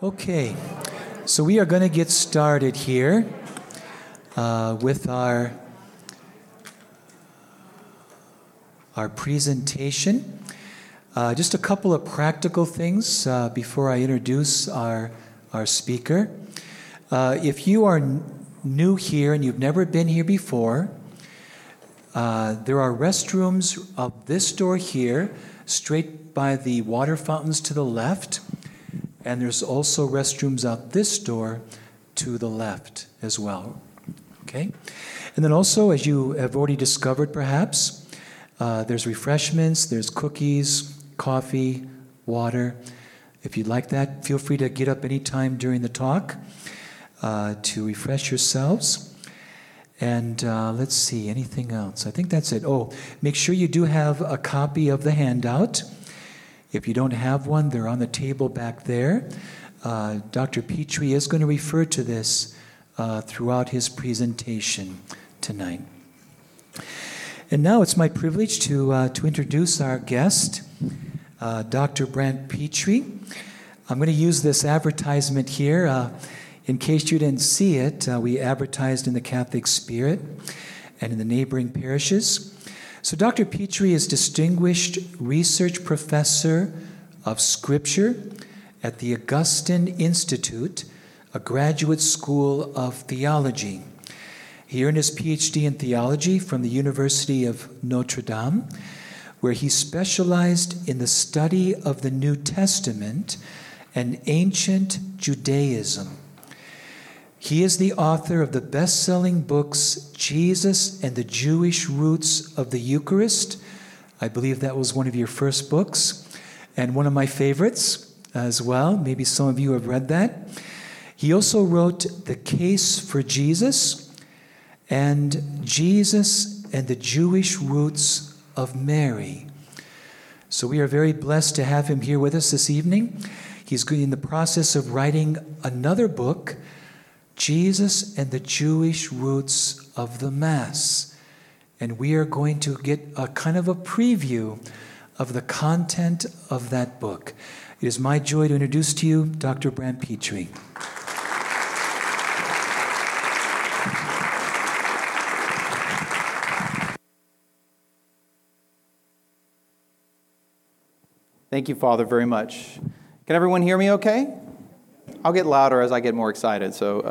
Okay, so we are going to get started here with our presentation. Just a couple of practical things before I introduce our speaker. If you are new here and you've never been here before, there are restrooms of this door here, straight by the water fountains to the left. And there's also restrooms out this door to the left as well, okay? And then also, as you have already discovered perhaps, there's refreshments, there's cookies, coffee, water. If you'd like that, feel free to get up anytime during the talk to refresh yourselves. And let's see, anything else? I think that's it. Oh, make sure you do have a copy of the handout. If you don't have one, they're on the table back there. Dr. Pitre is going to refer to this throughout his presentation tonight. And now it's my privilege to introduce our guest, Dr. Brant Pitre. I'm going to use this advertisement here. In case you didn't see it, we advertised in the Catholic Spirit and in the neighboring parishes. So Dr. Pitre is Distinguished Research Professor of Scripture at the Augustine Institute, a graduate school of theology. He earned his PhD in theology from the University of Notre Dame, where he specialized in the study of the New Testament and ancient Judaism. He is the author of the best-selling books, Jesus and the Jewish Roots of the Eucharist. I believe that was one of your first books, and one of my favorites as well. Maybe some of you have read that. He also wrote The Case for Jesus and Jesus and the Jewish Roots of Mary. So we are very blessed to have him here with us this evening. He's in the process of writing another book, Jesus and the Jewish Roots of the Mass. And we are going to get a kind of a preview of the content of that book. It is my joy to introduce to you Dr. Brant Pitre. Thank you, Father, very much. Can everyone hear me okay? I'll get louder as I get more excited. So,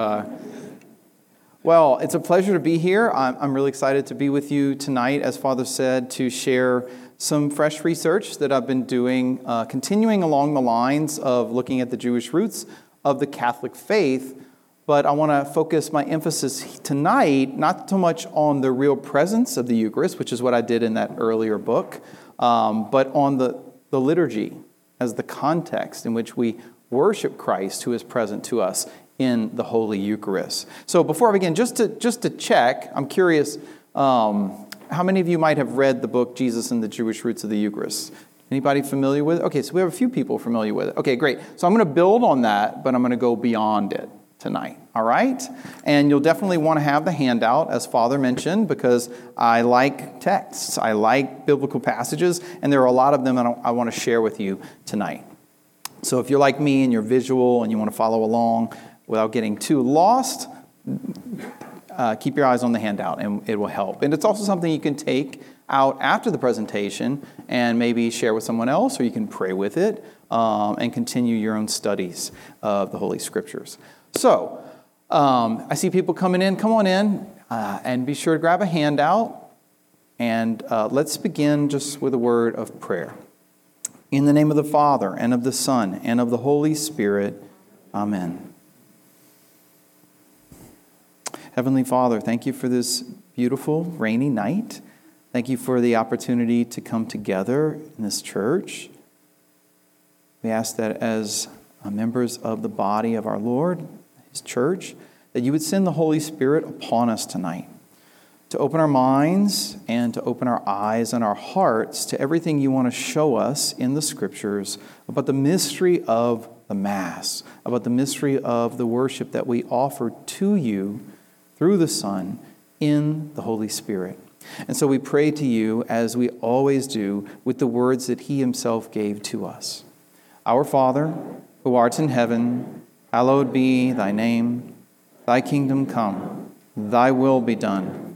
well, it's a pleasure to be here. I'm really excited to be with you tonight, as Father said, to share some fresh research that I've been doing, continuing along the lines of looking at the Jewish roots of the Catholic faith. But I want to focus my emphasis tonight not so much on the real presence of the Eucharist, which is what I did in that earlier book, but on the liturgy as the context in which we worship Christ who is present to us in the Holy Eucharist. So before I begin, just to check, I'm curious, how many of you might have read the book Jesus and the Jewish Roots of the Eucharist? Anybody familiar with it? Okay, so we have a few people familiar with it. Okay, great. So I'm going to build on that, but I'm going to go beyond it tonight, all right? And you'll definitely want to have the handout, as Father mentioned, because I like texts. I like biblical passages, and there are a lot of them that I want to share with you tonight. So if you're like me and you're visual and you want to follow along without getting too lost, keep your eyes on the handout and it will help. And it's also something you can take out after the presentation and maybe share with someone else, or you can pray with it and continue your own studies of the Holy Scriptures. So I see people coming in. Come on in and be sure to grab a handout. And let's begin just with a word of prayer. In the name of the Father, and of the Son, and of the Holy Spirit. Amen. Heavenly Father, thank you for this beautiful, rainy night. Thank you for the opportunity to come together in this church. We ask that as members of the body of our Lord, His church, that you would send the Holy Spirit upon us tonight, to open our minds and to open our eyes and our hearts to everything you want to show us in the Scriptures about the mystery of the Mass, about the mystery of the worship that we offer to you through the Son in the Holy Spirit. And so we pray to you, as we always do, with the words that He Himself gave to us. Our Father, who art in heaven, hallowed be thy name. Thy kingdom come, thy will be done,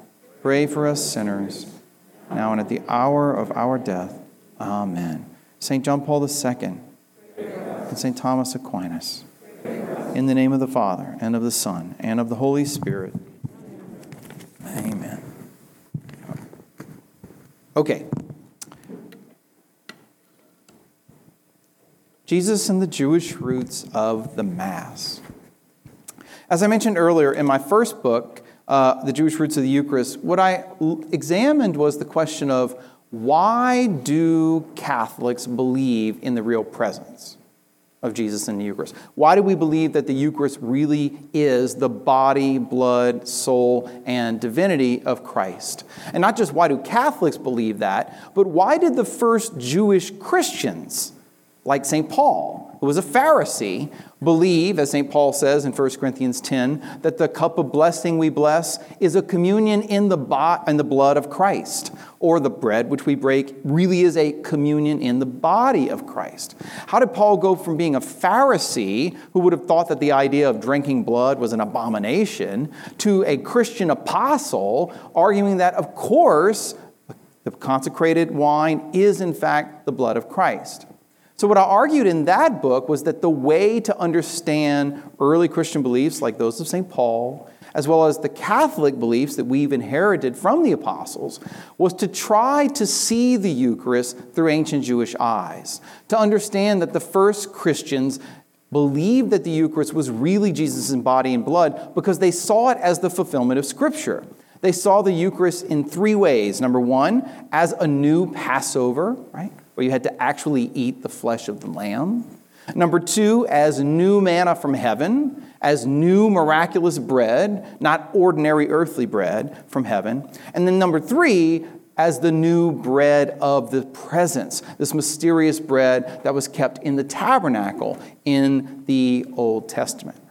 pray for us sinners, now and at the hour of our death. Amen. St. John Paul II and St. Thomas Aquinas, in the name of the Father, and of the Son, and of the Holy Spirit. Amen. Okay. Jesus and the Jewish Roots of the Mass. As I mentioned earlier, in my first book, The Jewish Roots of the Eucharist, what I examined was the question of why do Catholics believe in the real presence of Jesus in the Eucharist? Why do we believe that the Eucharist really is the body, blood, soul, and divinity of Christ? And not just why do Catholics believe that, but why did the first Jewish Christians, like St. Paul, who was a Pharisee, believe, as St. Paul says in 1 Corinthians 10, that the cup of blessing we bless is a communion in the blood of Christ, or the bread which we break really is a communion in the body of Christ. How did Paul go from being a Pharisee, who would have thought that the idea of drinking blood was an abomination, to a Christian apostle arguing that, of course, the consecrated wine is in fact the blood of Christ? So what I argued in that book was that the way to understand early Christian beliefs like those of St. Paul, as well as the Catholic beliefs that we've inherited from the apostles, was to try to see the Eucharist through ancient Jewish eyes, to understand that the first Christians believed that the Eucharist was really Jesus in body and blood because they saw it as the fulfillment of Scripture. They saw the Eucharist in three ways. Number one, as a new Passover, right? Where you had to actually eat the flesh of the lamb. Number two, as new manna from heaven, as new miraculous bread, not ordinary earthly bread from heaven. And then number three, as the new bread of the presence, this mysterious bread that was kept in the tabernacle in the Old Testament.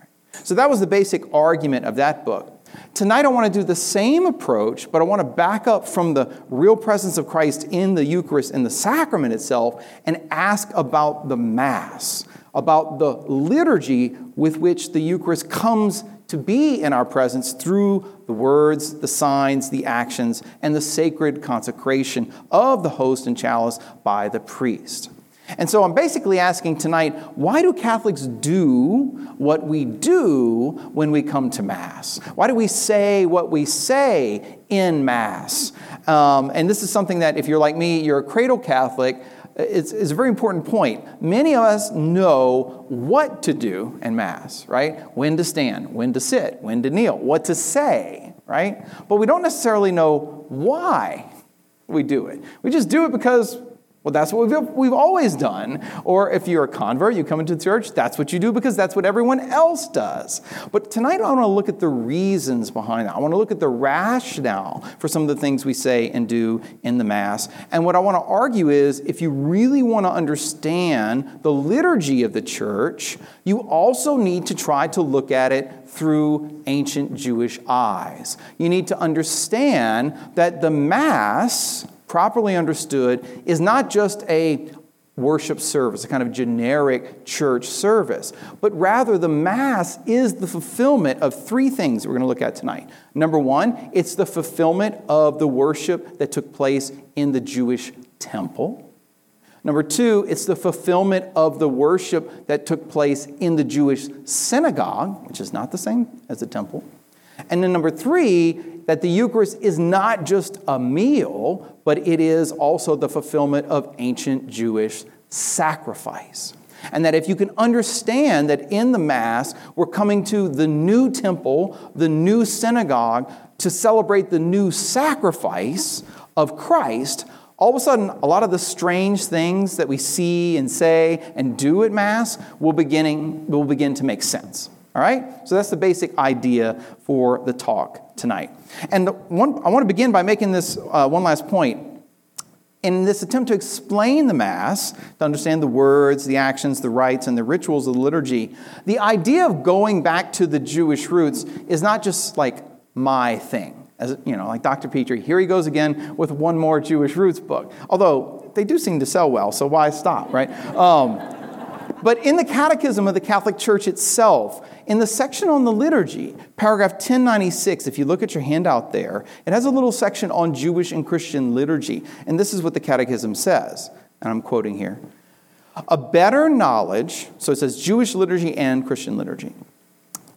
So that was the basic argument of that book. Tonight I want to do the same approach, but I want to back up from the real presence of Christ in the Eucharist, in the sacrament itself, and ask about the Mass, about the liturgy with which the Eucharist comes to be in our presence through the words, the signs, the actions, and the sacred consecration of the host and chalice by the priest. And so I'm basically asking tonight, why do Catholics do what we do when we come to Mass? Why do we say what we say in Mass? And this is something that, if you're like me, you're a cradle Catholic, it's a very important point. Many of us know what to do in Mass, right? When to stand, when to sit, when to kneel, what to say, right? But we don't necessarily know why we do it. We just do it because, well, that's what we've always done. Or if you're a convert, you come into the church, that's what you do because that's what everyone else does. But tonight I want to look at the reasons behind that. I want to look at the rationale for some of the things we say and do in the Mass. And what I want to argue is, if you really want to understand the liturgy of the church, you also need to try to look at it through ancient Jewish eyes. You need to understand that the Mass, properly understood, is not just a worship service, a kind of generic church service, but rather the Mass is the fulfillment of three things we're going to look at tonight. Number one, it's the fulfillment of the worship that took place in the Jewish temple. Number two, it's the fulfillment of the worship that took place in the Jewish synagogue, which is not the same as the temple. And then number three, that the Eucharist is not just a meal, but it is also the fulfillment of ancient Jewish sacrifice. And that if you can understand that in the Mass, we're coming to the new temple, the new synagogue, to celebrate the new sacrifice of Christ, all of a sudden, a lot of the strange things that we see and say and do at Mass will begin to make sense. All right? So that's the basic idea for the talk tonight. And I want to begin by making this one last point. In this attempt to explain the Mass, to understand the words, the actions, the rites, and the rituals of the liturgy, the idea of going back to the Jewish roots is not just like my thing. As you know, like Dr. Pitre, here he goes again with one more Jewish roots book. Although they do seem to sell well, so why stop, right? But in the Catechism of the Catholic Church itself, in the section on the liturgy, paragraph 1096, if you look at your handout there, it has a little section on Jewish and Christian liturgy. And this is what the Catechism says, and I'm quoting here. A better knowledge, so it says Jewish liturgy and Christian liturgy.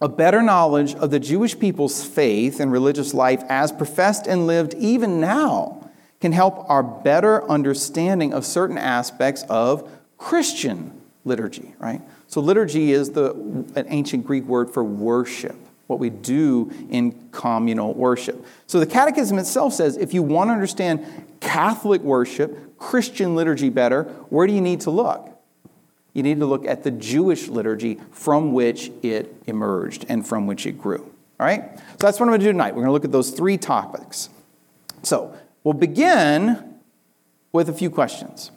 A better knowledge of the Jewish people's faith and religious life as professed and lived even now can help our better understanding of certain aspects of Christian liturgy, right? So liturgy is an ancient Greek word for worship, what we do in communal worship. So the Catechism itself says, if you want to understand Catholic worship, Christian liturgy better, where do you need to look? You need to look at the Jewish liturgy from which it emerged and from which it grew, all right? So that's what I'm going to do tonight. We're going to look at those three topics. So we'll begin with a few questions.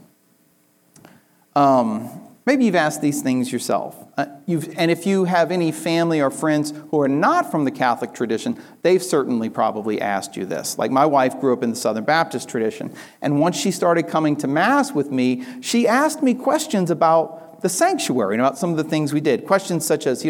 Maybe you've asked these things yourself. And if you have any family or friends who are not from the Catholic tradition, they've certainly probably asked you this. Like my wife grew up in the Southern Baptist tradition. And once she started coming to Mass with me, she asked me questions about the sanctuary and about some of the things we did. Questions such as,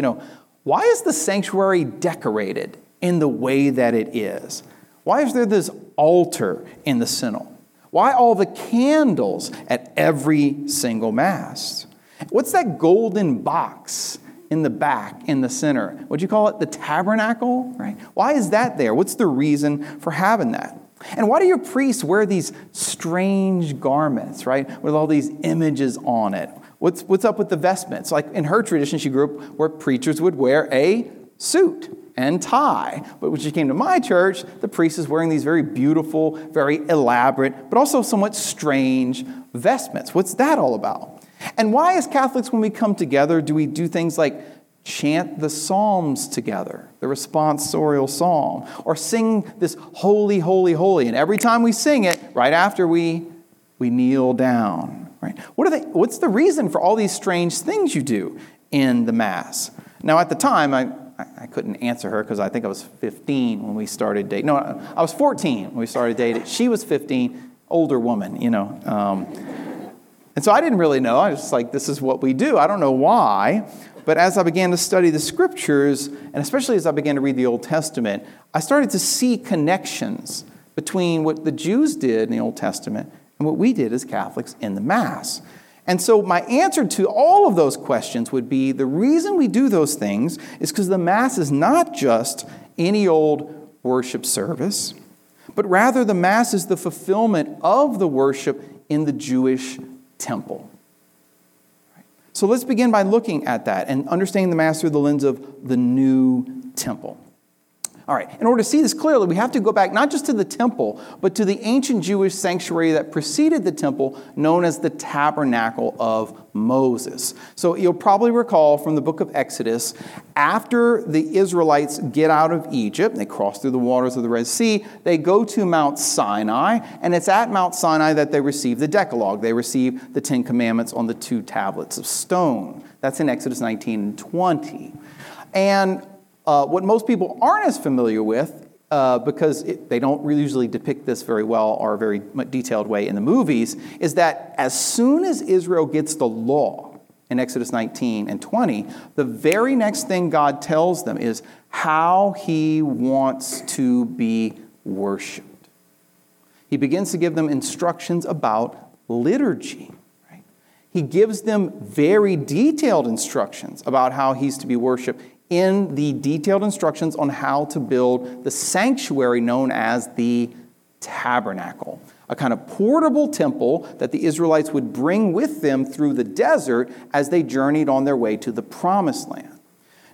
why is the sanctuary decorated in the way that it is? Why is there this altar in the synod? Why all the candles at every single Mass? What's that golden box in the back, in the center? Would you call it the tabernacle? Right? Why is that there? What's the reason for having that? And why do your priests wear these strange garments, right, with all these images on it? What's up with the vestments? Like in her tradition, she grew up where preachers would wear a suit and tie. But when she came to my church, the priest is wearing these very beautiful, very elaborate, but also somewhat strange vestments. What's that all about? And why, as Catholics, when we come together, do we do things like chant the psalms together, the responsorial psalm, or sing this holy, holy, holy? And every time we sing it, right after we kneel down, right? What's the reason for all these strange things you do in the Mass? Now, at the time, I couldn't answer her because I think I was 15 when we started dating. No, I was 14 when we started dating. She was 15, older woman, And so I didn't really know. I was just like, this is what we do. I don't know why. But as I began to study the Scriptures, and especially as I began to read the Old Testament, I started to see connections between what the Jews did in the Old Testament and what we did as Catholics in the Mass. And so my answer to all of those questions would be the reason we do those things is because the Mass is not just any old worship service, but rather the Mass is the fulfillment of the worship in the Jewish temple. So let's begin by looking at that and understanding the Mass through the lens of the new temple. All right, in order to see this clearly, we have to go back not just to the temple, but to the ancient Jewish sanctuary that preceded the temple, known as the Tabernacle of Moses. So you'll probably recall from the book of Exodus, after the Israelites get out of Egypt, they cross through the waters of the Red Sea, they go to Mount Sinai, and it's at Mount Sinai that they receive the Decalogue. They receive the Ten Commandments on the two tablets of stone. That's in Exodus 19 and 20. And what most people aren't as familiar with, because they don't really usually depict this very well or a very detailed way in the movies, is that as soon as Israel gets the law in Exodus 19 and 20, the very next thing God tells them is how he wants to be worshipped. He begins to give them instructions about liturgy. Right? He gives them very detailed instructions about how he's to be worshipped in the detailed instructions on how to build the sanctuary known as the tabernacle, a kind of portable temple that the Israelites would bring with them through the desert as they journeyed on their way to the promised land.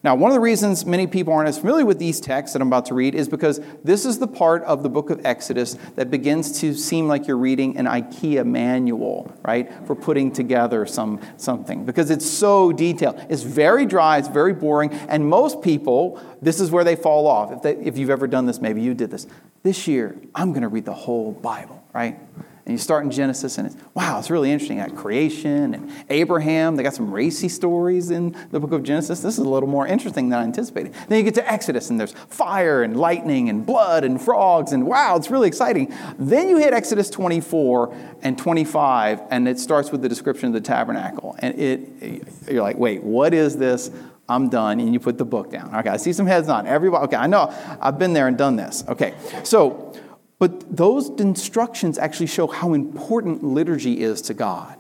Now, one of the reasons many people aren't as familiar with these texts that I'm about to read is because this is the part of the book of Exodus that begins to seem like you're reading an IKEA manual, right, for putting together something, because it's so detailed. It's very dry, it's very boring, and most people, this is where they fall off. If you've ever done this, maybe you did this. This year, I'm going to read the whole Bible, right? And you start in Genesis, and it's, wow, it's really interesting. Got creation and Abraham. They got some racy stories in the book of Genesis. This is a little more interesting than I anticipated. Then you get to Exodus, and there's fire and lightning and blood and frogs, and wow, it's really exciting. Then you hit Exodus 24 and 25, and it starts with the description of the tabernacle. And you're like, wait, what is this? I'm done, and you put the book down. Okay, I see some heads nod. Everybody, okay, I know. I've been there and done this. Okay, so... but those instructions actually show how important liturgy is to God.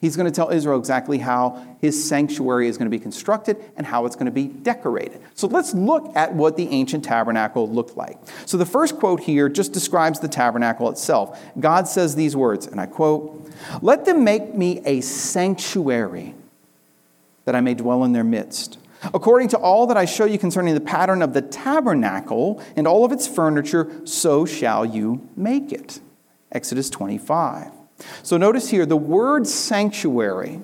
He's going to tell Israel exactly how his sanctuary is going to be constructed and how it's going to be decorated. So let's look at what the ancient tabernacle looked like. So the first quote here just describes the tabernacle itself. God says these words, and I quote, "Let them make me a sanctuary that I may dwell in their midst. According to all that I show you concerning the pattern of the tabernacle and all of its furniture, so shall you make it." Exodus 25. So notice here, the word sanctuary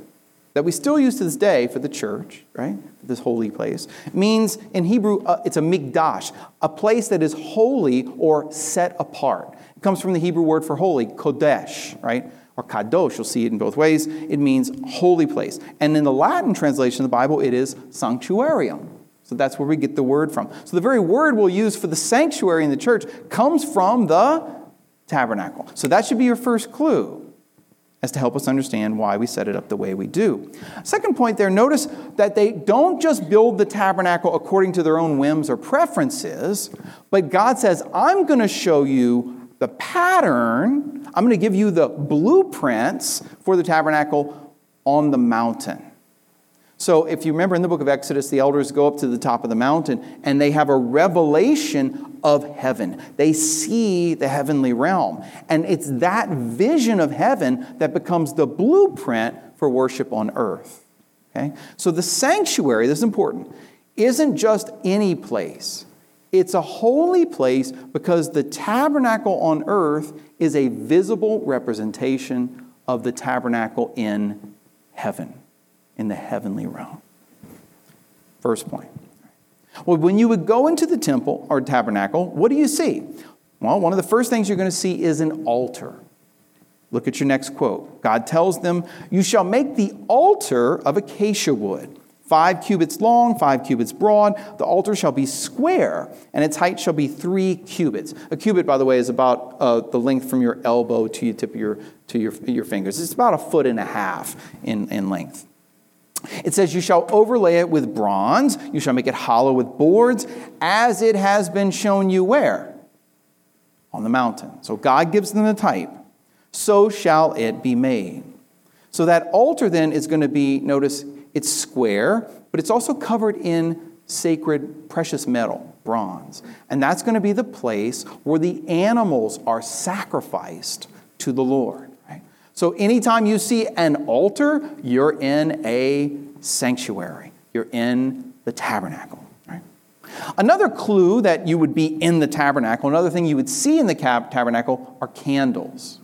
that we still use to this day for the church, right, this holy place, means in Hebrew, it's a mikdash, a place that is holy or set apart. It comes from the Hebrew word for holy, kodesh, right? Or kadosh, you'll see it in both ways. It means holy place. And in the Latin translation of the Bible, it is sanctuarium. So that's where we get the word from. So the very word we'll use for the sanctuary in the church comes from the tabernacle. So that should be your first clue as to help us understand why we set it up the way we do. Second point there, notice that they don't just build the tabernacle according to their own whims or preferences, but God says, I'm going to show you the pattern, I'm going to give you the blueprints for the tabernacle on the mountain. So if you remember in the book of Exodus, the elders go up to the top of the mountain and they have a revelation of heaven. They see the heavenly realm. And it's that vision of heaven that becomes the blueprint for worship on earth. Okay? So the sanctuary, this is important, isn't just any place. It's a holy place because the tabernacle on earth is a visible representation of the tabernacle in heaven, in the heavenly realm. First point. Well, when you would go into the temple or tabernacle, what do you see? Well, one of the first things you're going to see is an altar. Look at your next quote. God tells them, "You shall make the altar of acacia wood. 5 cubits long, 5 cubits broad. The altar shall be square, and its height shall be 3 cubits. A cubit, by the way, is about the length from your elbow to your tip of your fingers. It's about 1.5 foot in length. It says, "You shall overlay it with bronze. You shall make it hollow with boards, as it has been shown you where? On the mountain." So God gives them the type. So shall it be made. So that altar then is going to be, notice, it's square, but it's also covered in sacred precious metal, bronze. And that's going to be the place where the animals are sacrificed to the Lord. Right? So anytime you see an altar, you're in a sanctuary. You're in the tabernacle. Right? Another clue that you would be in the tabernacle, another thing you would see in the tabernacle are candles.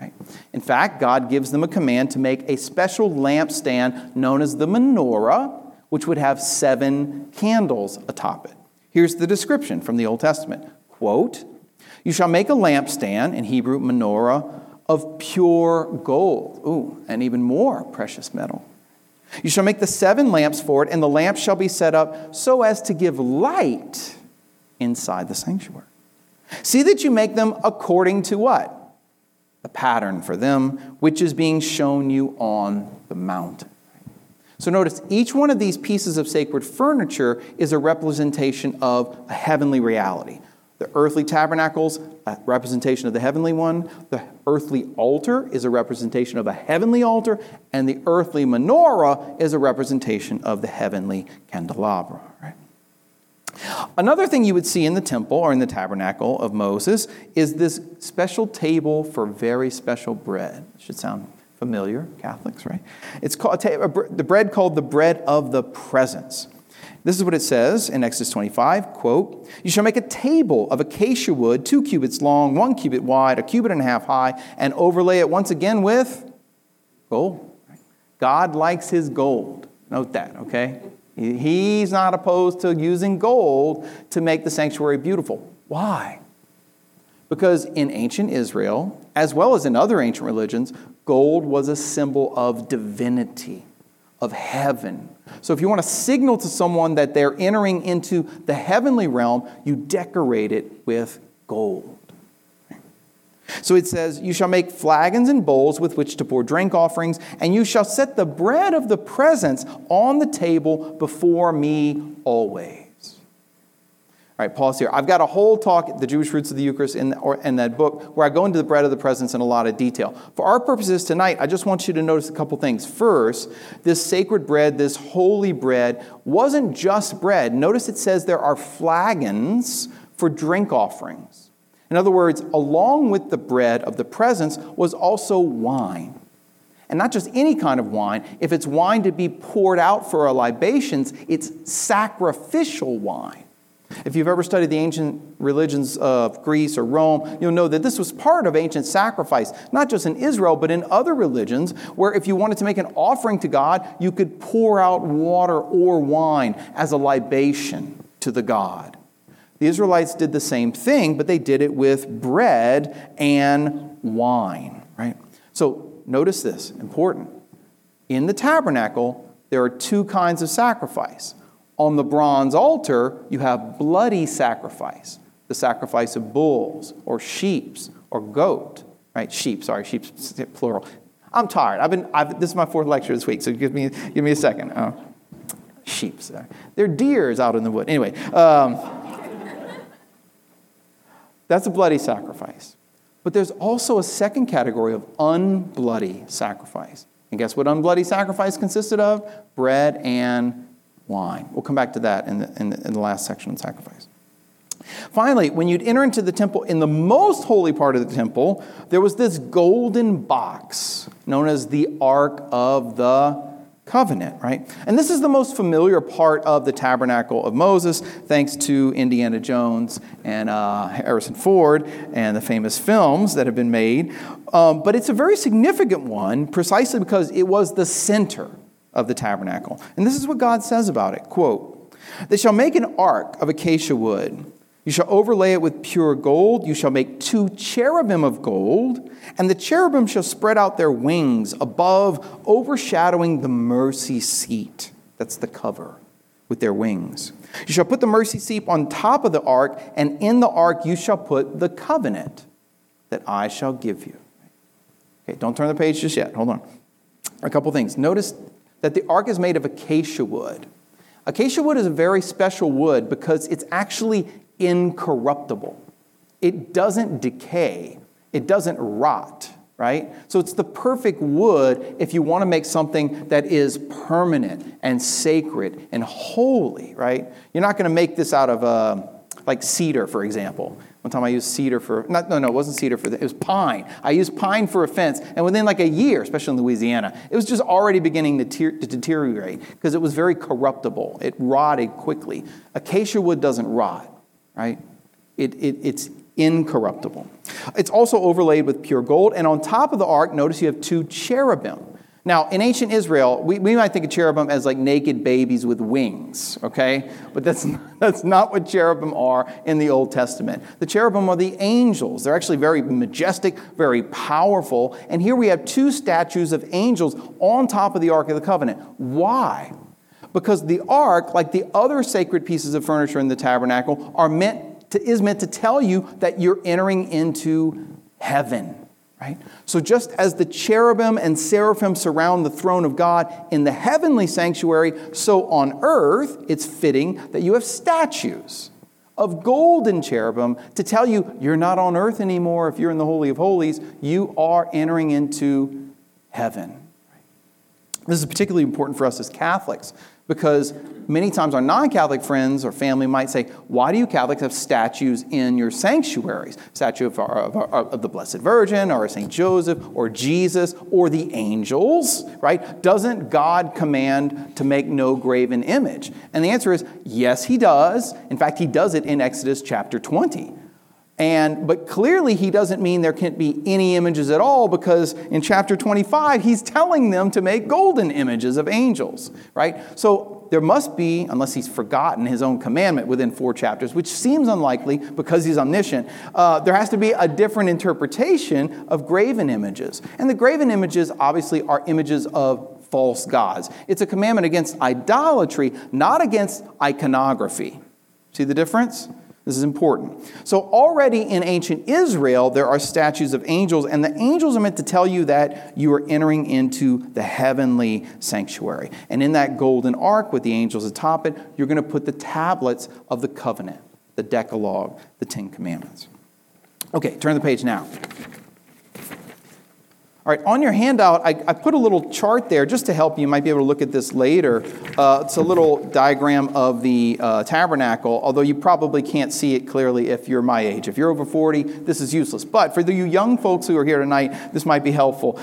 Right? In fact, God gives them a command to make a special lampstand known as the menorah, which would have 7 candles atop it. Here's the description from the Old Testament. Quote, "You shall make a lampstand," in Hebrew, menorah, "of pure gold," ooh, "and even more precious metal. You shall make the 7 lamps for it, and the lamps shall be set up so as to give light inside the sanctuary. See that you make them according to" what? "The pattern for them, which is being shown you on the mountain." So notice, each one of these pieces of sacred furniture is a representation of a heavenly reality. The earthly tabernacle's a representation of the heavenly one. The earthly altar is a representation of a heavenly altar. And the earthly menorah is a representation of the heavenly candelabra. Right? Another thing you would see in the temple or in the tabernacle of Moses is this special table for very special bread. It should sound familiar, Catholics, right? It's called the bread called the bread of the presence. This is what it says in Exodus 25, quote, "You shall make a table of acacia wood, 2 cubits long, 1 cubit wide, 1.5 cubits high, and overlay it once again with gold." God likes his gold. Note that, okay? He's not opposed to using gold to make the sanctuary beautiful. Why? Because in ancient Israel, as well as in other ancient religions, gold was a symbol of divinity, of heaven. So if you want to signal to someone that they're entering into the heavenly realm, you decorate it with gold. So it says, "You shall make flagons and bowls with which to pour drink offerings, and you shall set the bread of the presence on the table before me always." All right, pause here. I've got a whole talk, The Jewish Roots of the Eucharist, in that book, where I go into the bread of the presence in a lot of detail. For our purposes tonight, I just want you to notice a couple things. First, this sacred bread, this holy bread, wasn't just bread. Notice it says there are flagons for drink offerings. In other words, along with the bread of the presence was also wine. And not just any kind of wine. If it's wine to be poured out for our libations, it's sacrificial wine. If you've ever studied the ancient religions of Greece or Rome, you'll know that this was part of ancient sacrifice, not just in Israel, but in other religions, where if you wanted to make an offering to God, you could pour out water or wine as a libation to the god. The Israelites did the same thing, but they did it with bread and wine, right? So notice this, important. In the tabernacle, there are two kinds of sacrifice. On the bronze altar, you have bloody sacrifice, the sacrifice of bulls or sheep or goat, right? Sheep, plural. I'm tired. This is my fourth lecture this week, so give me a second. Sheep, sorry. They're deers out in the wood. Anyway, that's a bloody sacrifice. But there's also a second category of unbloody sacrifice. And guess what unbloody sacrifice consisted of? Bread and wine. We'll come back to that in the last section on sacrifice. Finally, when you'd enter into the temple, in the most holy part of the temple, there was this golden box known as the Ark of the Covenant, right? And this is the most familiar part of the tabernacle of Moses, thanks to Indiana Jones and Harrison Ford and the famous films that have been made. But it's a very significant one, precisely because it was the center of the tabernacle. And this is what God says about it, quote, "They shall make an ark of acacia wood. You shall overlay it with pure gold. You shall make 2 cherubim of gold, and the cherubim shall spread out their wings above, overshadowing the mercy seat." That's the cover, with their wings. "You shall put the mercy seat on top of the ark, and in the ark you shall put the covenant that I shall give you." Okay, don't turn the page just yet. Hold on. A couple things. Notice that the ark is made of acacia wood. Acacia wood is a very special wood because it's actually incorruptible. It doesn't decay. It doesn't rot, right? So it's the perfect wood if you want to make something that is permanent and sacred and holy, right? You're not going to make this out of like cedar, for example. One time I used cedar for, it wasn't cedar for that. It was pine. I used pine for a fence. And within like a year, especially in Louisiana, it was just already beginning to deteriorate because it was very corruptible. It rotted quickly. Acacia wood doesn't rot, right? It's incorruptible. It's also overlaid with pure gold. And on top of the ark, notice you have 2 cherubim. Now, in ancient Israel, we might think of cherubim as like naked babies with wings, okay? But that's not what cherubim are in the Old Testament. The cherubim are the angels. They're actually very majestic, very powerful. And here we have 2 statues of angels on top of the Ark of the Covenant. Why? Because the Ark, like the other sacred pieces of furniture in the tabernacle, is meant to tell you that you're entering into heaven. Right? So just as the cherubim and seraphim surround the throne of God in the heavenly sanctuary, so on earth it's fitting that you have statues of golden cherubim to tell you you're not on earth anymore if you're in the Holy of Holies. You are entering into heaven. This is particularly important for us as Catholics Because many times our non-Catholic friends or family might say, why do you Catholics have statues in your sanctuaries? Statue of the Blessed Virgin or St. Joseph or Jesus or the angels, right? Doesn't God command to make no graven image? And the answer is, yes, he does. In fact, he does it in Exodus chapter 20. But clearly he doesn't mean there can't be any images at all, because in chapter 25, he's telling them to make golden images of angels, right? So there must be, unless he's forgotten his own commandment within 4 chapters, which seems unlikely because he's omniscient, there has to be a different interpretation of graven images. And the graven images obviously are images of false gods. It's a commandment against idolatry, not against iconography. See the difference? This is important. So already in ancient Israel, there are statues of angels, and the angels are meant to tell you that you are entering into the heavenly sanctuary. And in that golden ark with the angels atop it, you're going to put the tablets of the covenant, the Decalogue, the 10 Commandments. Okay, turn the page now. All right, on your handout, I put a little chart there just to help you. You might be able to look at this later. It's a little diagram of the tabernacle, although you probably can't see it clearly if you're my age. If you're over 40, this is useless. But for you young folks who are here tonight, this might be helpful.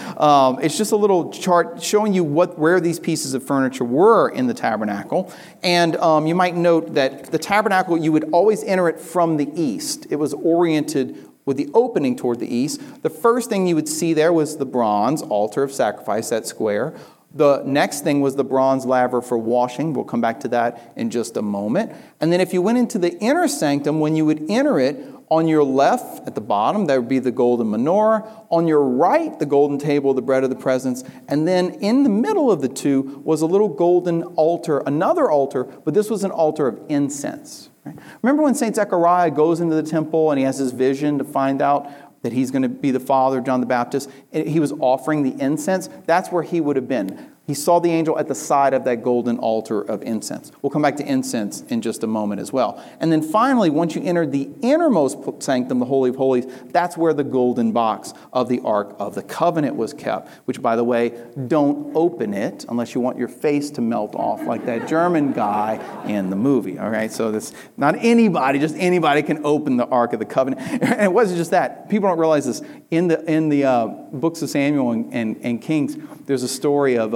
It's just a little chart showing you where these pieces of furniture were in the tabernacle. And you might note that the tabernacle, you would always enter it from the east. It was oriented with the opening toward the east. The first thing you would see there was the bronze altar of sacrifice, that square. The next thing was the bronze laver for washing. We'll come back to that in just a moment. And then if you went into the inner sanctum, when you would enter it, on your left at the bottom, there would be the golden menorah. On your right, the golden table, the bread of the presence. And then in the middle of the two was a little golden altar, another altar, but this was an altar of incense. Right? Remember when St. Zechariah goes into the temple and he has his vision to find out that he's going to be the father of John the Baptist? He was offering the incense. That's where he would have been. He saw the angel at the side of that golden altar of incense. We'll come back to incense in just a moment as well. And then finally, once you enter the innermost sanctum, the Holy of Holies, that's where the golden box of the Ark of the Covenant was kept, which, by the way, don't open it unless you want your face to melt off like that German guy in the movie. All right, so this not anybody, just anybody can open the Ark of the Covenant. And it wasn't just that. People don't realize this. In the books of Samuel and Kings, there's a story of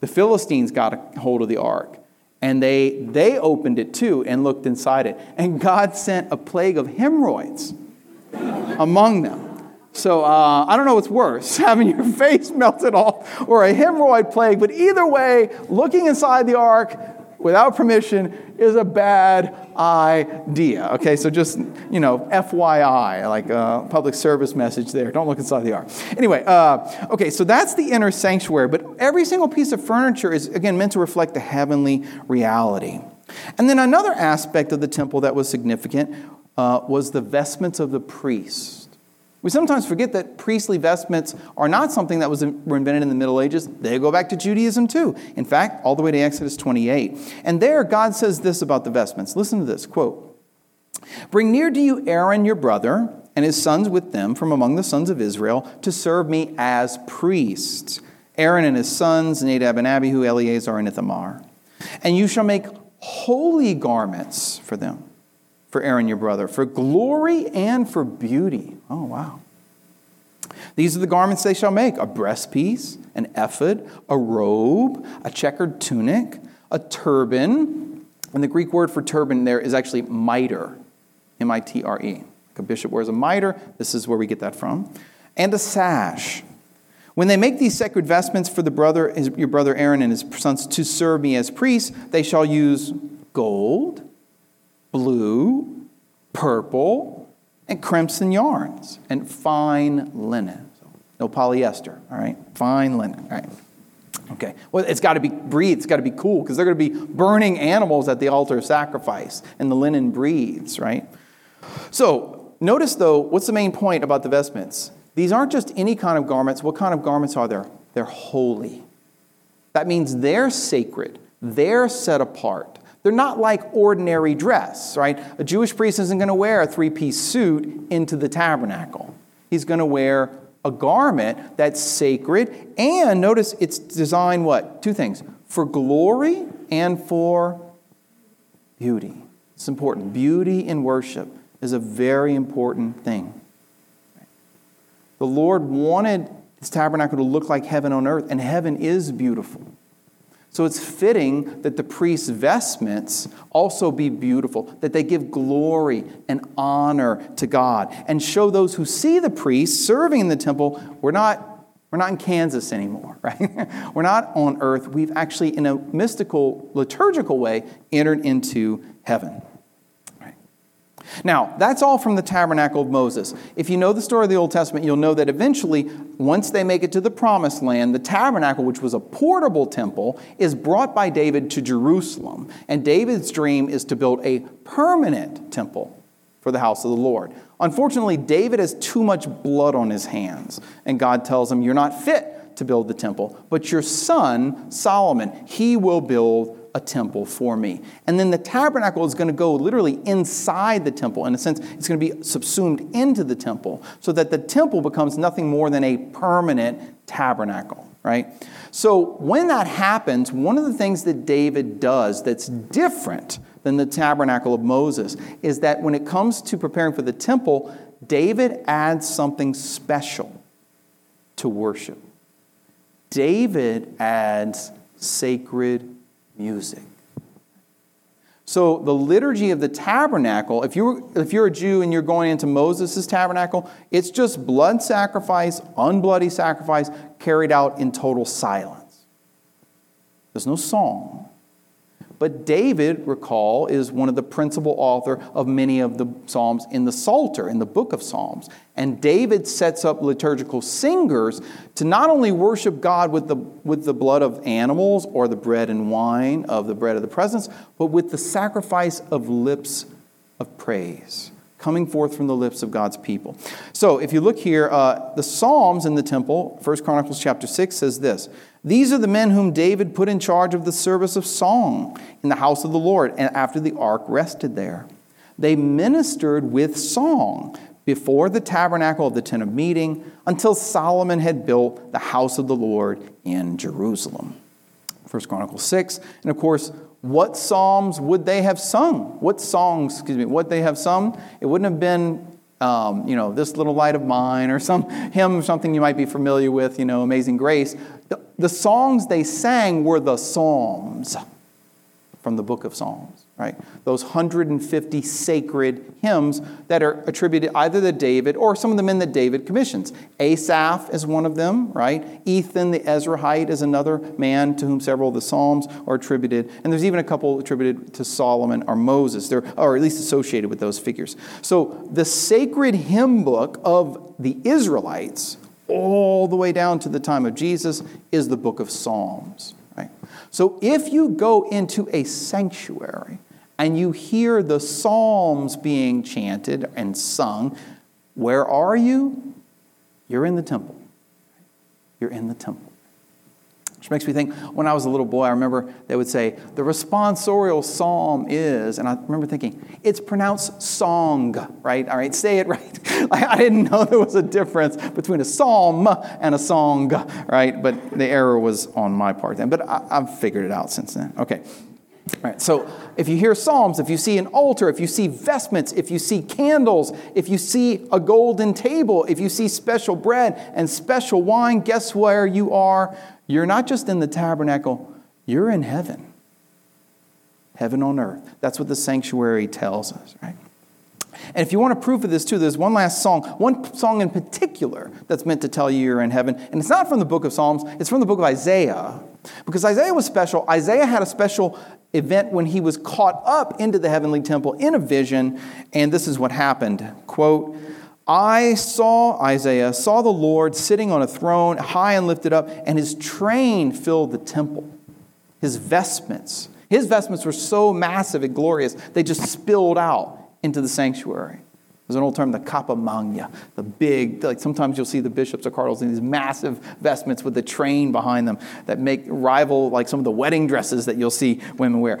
the Philistines got a hold of the ark, and they opened it too and looked inside it. And God sent a plague of hemorrhoids among them. So I don't know what's worse, having your face melted off or a hemorrhoid plague. But either way, looking inside the ark without permission is a bad idea. Okay, so just, FYI, like a public service message there. Don't look inside the ark. Anyway, okay, so that's the inner sanctuary. But every single piece of furniture is, again, meant to reflect the heavenly reality. And then another aspect of the temple that was significant was the vestments of the priests. We sometimes forget that priestly vestments are not something that were invented in the Middle Ages. They go back to Judaism too. In fact, all the way to Exodus 28. And there, God says this about the vestments. Listen to this, quote, "Bring near to you Aaron your brother and his sons with them from among the sons of Israel to serve me as priests. Aaron and his sons, Nadab and Abihu, Eleazar and Ithamar. And you shall make holy garments for them, for Aaron your brother, for glory and for beauty." Oh, wow. "These are the garments they shall make: a breastpiece, an ephod, a robe, a checkered tunic, a turban." And the Greek word for turban there is actually mitre, M-I-T-R-E. Like a bishop wears a mitre. This is where we get that from. "And a sash. When they make these sacred vestments for your brother Aaron and his sons to serve me as priests, they shall use gold, blue, purple, and crimson yarns, and fine linen." So no polyester, all right? Fine linen, all right? Okay. Well, it's got to be breathed. It's got to be cool, because they're going to be burning animals at the altar of sacrifice, and the linen breathes, right? So notice, though, what's the main point about the vestments? These aren't just any kind of garments. What kind of garments are there? They're holy. That means they're sacred. They're set apart. They're not like ordinary dress, right? A Jewish priest isn't going to wear a 3-piece suit into the tabernacle. He's going to wear a garment that's sacred. And notice it's designed, what? 2 things. For glory and for beauty. It's important. Beauty in worship is a very important thing. The Lord wanted His tabernacle to look like heaven on earth, and heaven is beautiful. So it's fitting that the priest's vestments also be beautiful, that they give glory and honor to God and show those who see the priest serving in the temple, we're not in Kansas anymore, right? We're not on earth. We've actually, in a mystical, liturgical way, entered into heaven. Now, that's all from the tabernacle of Moses. If you know the story of the Old Testament, you'll know that eventually, once they make it to the Promised Land, the tabernacle, which was a portable temple, is brought by David to Jerusalem. And David's dream is to build a permanent temple for the house of the Lord. Unfortunately, David has too much blood on his hands. And God tells him, you're not fit to build the temple, but your son, Solomon, he will build a temple for me. And then the tabernacle is going to go literally inside the temple. In a sense, it's going to be subsumed into the temple so that the temple becomes nothing more than a permanent tabernacle, right? So when that happens, one of the things that David does that's different than the tabernacle of Moses is that when it comes to preparing for the temple, David adds something special to worship. David adds sacred music. So the liturgy of the tabernacle, if you're a Jew and you're going into Moses' tabernacle, it's just blood sacrifice, unbloody sacrifice, carried out in total silence. There's no song. But David, recall, is one of the principal authors of many of the Psalms in the Psalter, in the book of Psalms. And David sets up liturgical singers to not only worship God with the blood of animals or the bread and wine of the bread of the presence, but with the sacrifice of lips of praise coming forth from the lips of God's people. So if you look here, the Psalms in the temple, 1 Chronicles chapter 6 says this, "These are the men whom David put in charge of the service of song in the house of the Lord, and after the ark rested there. They ministered with song before the tabernacle of the tent of meeting until Solomon had built the house of the Lord in Jerusalem." 1 Chronicles 6, and of course, what psalms would they have sung? What songs, what they have sung? It wouldn't have been, This Little Light of Mine or some hymn or something you might be familiar with, Amazing Grace. The songs they sang were the psalms from the book of Psalms, right? Those 150 sacred hymns that are attributed either to David or some of the men that David commissions. Asaph is one of them, right? Ethan the Ezrahite is another man to whom several of the Psalms are attributed. And there's even a couple attributed to Solomon or Moses. They're, or at least associated with those figures. So the sacred hymn book of the Israelites, all the way down to the time of Jesus, is the book of Psalms. So if you go into a sanctuary and you hear the psalms being chanted and sung, where are you? You're in the temple. You're in the temple. Which makes me think, when I was a little boy, I remember they would say, the responsorial psalm is, and I remember thinking, it's pronounced song, right? All right, say it right. I didn't know there was a difference between a psalm and a song, right? But the error was on my part then. But I've figured it out since then. Okay. All right, so if you hear psalms, if you see an altar, if you see vestments, if you see candles, if you see a golden table, if you see special bread and special wine, guess where you are? You're not just in the tabernacle, you're in heaven. Heaven on earth. That's what the sanctuary tells us, right? And if you want a proof of this too, there's one last song, one song in particular that's meant to tell you you're in heaven. And it's not from the book of Psalms, it's from the book of Isaiah. Because Isaiah was special. Isaiah had a special event when he was caught up into the heavenly temple in a vision. And this is what happened. Quote, Isaiah saw the Lord sitting on a throne high and lifted up, and his train filled the temple. His vestments were so massive and glorious, they just spilled out into the sanctuary. There's an old term, the capa magna, the big, like sometimes you'll see the bishops or cardinals in these massive vestments with the train behind them that rival like some of the wedding dresses that you'll see women wear.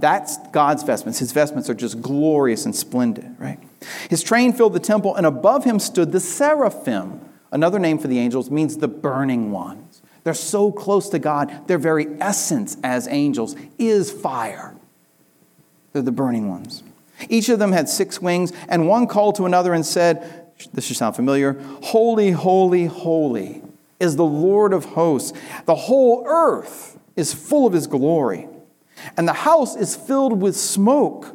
That's God's vestments. His vestments are just glorious and splendid, right? His train filled the temple, and above him stood the seraphim. Another name for the angels means the burning ones. They're so close to God. Their very essence as angels is fire. They're the burning ones. Each of them had 6 wings, and one called to another and said, this should sound familiar, "Holy, holy, holy is the Lord of hosts. The whole earth is full of his glory, and the house is filled with smoke.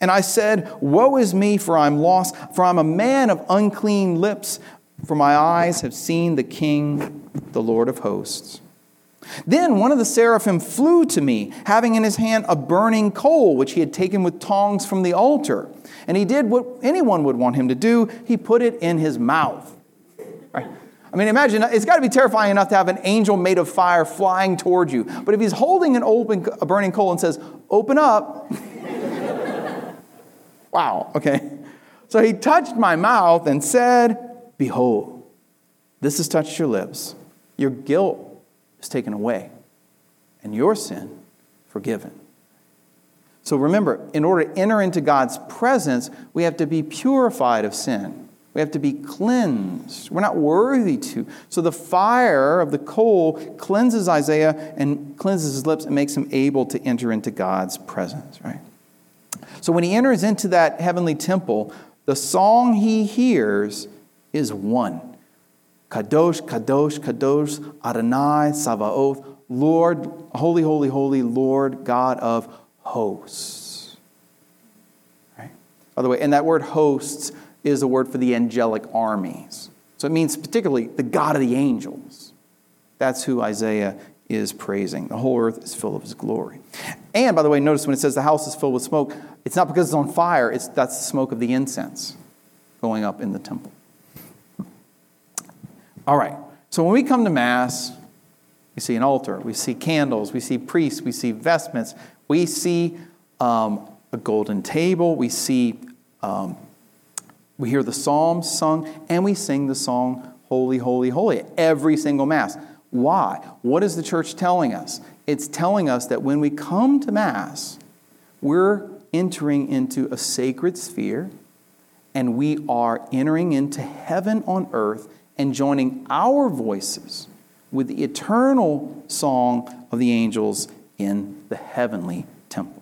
And I said, woe is me, for I'm lost, for I'm a man of unclean lips, for my eyes have seen the King, the Lord of hosts." Then one of the seraphim flew to me, having in his hand a burning coal, which he had taken with tongs from the altar. And he did what anyone would want him to do. He put it in his mouth. Right? I mean, imagine, it's got to be terrifying enough to have an angel made of fire flying toward you. But if he's holding a burning coal and says, "Open up." Wow, okay. So he touched my mouth and said, "Behold, this has touched your lips. Your guilt is taken away, and your sin forgiven." So remember, in order to enter into God's presence, we have to be purified of sin. We have to be cleansed. We're not worthy to. So the fire of the coal cleanses Isaiah and cleanses his lips and makes him able to enter into God's presence, right? So when he enters into that heavenly temple, the song he hears is one. Kadosh, Kadosh, Kadosh, Adonai, Sabaoth, Lord, holy, holy, holy, Lord, God of hosts. Right? By the way, and that word hosts is a word for the angelic armies. So it means particularly the God of the angels. That's who Isaiah is praising. The whole earth is full of his glory. And by the way, notice when it says the house is filled with smoke, it's not because it's on fire, that's the smoke of the incense going up in the temple. All right, so when we come to Mass, we see an altar, we see candles, we see priests, we see vestments, we see a golden table, we see, we hear the psalms sung, and we sing the song, "Holy, holy, holy," every single Mass. Why? What is the church telling us? It's telling us that when we come to Mass, we're entering into a sacred sphere, and we are entering into heaven on earth and joining our voices with the eternal song of the angels in the heavenly temple.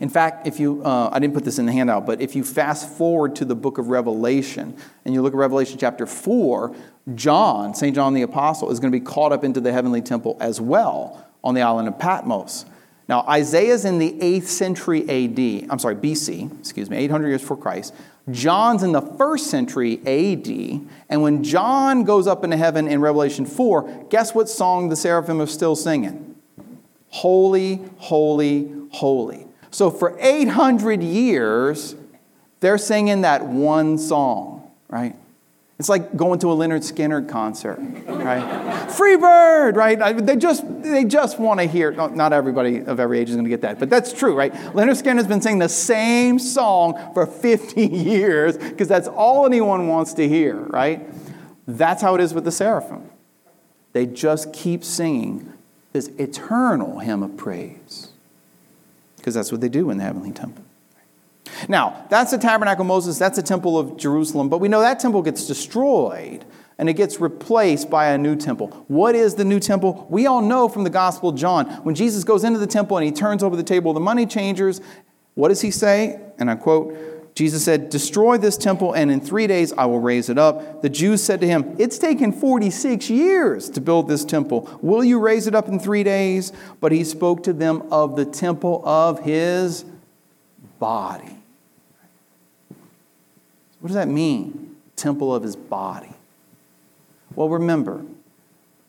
In fact, if you, I didn't put this in the handout, but if you fast forward to the book of Revelation, and you look at Revelation chapter 4, John, St. John the Apostle, is going to be caught up into the heavenly temple as well on the island of Patmos. Now, Isaiah's in the 8th century AD, I'm sorry, BC, excuse me, 800 years before Christ. John's in the 1st century AD, and when John goes up into heaven in Revelation 4, guess what song the seraphim are still singing? Holy, holy, holy. So for 800 years, they're singing that one song, right? It's like going to a Lynyrd Skynyrd concert, right? Free bird, right? They just want to hear. Not everybody of every age is going to get that, but that's true, right? Lynyrd Skynyrd's been singing the same song for 50 years because that's all anyone wants to hear, right? That's how it is with the seraphim. They just keep singing this eternal hymn of praise because that's what they do in the heavenly temple. Now, that's the Tabernacle of Moses, that's the Temple of Jerusalem, but we know that temple gets destroyed and it gets replaced by a new temple. What is the new temple? We all know from the Gospel of John, when Jesus goes into the temple and he turns over the table of the money changers, what does he say? And I quote, Jesus said, "Destroy this temple and in 3 days I will raise it up." The Jews said to him, "It's taken 46 years to build this temple. Will you raise it up in 3 days?" But he spoke to them of the temple of his body. What does that mean? Temple of his body. Well, remember,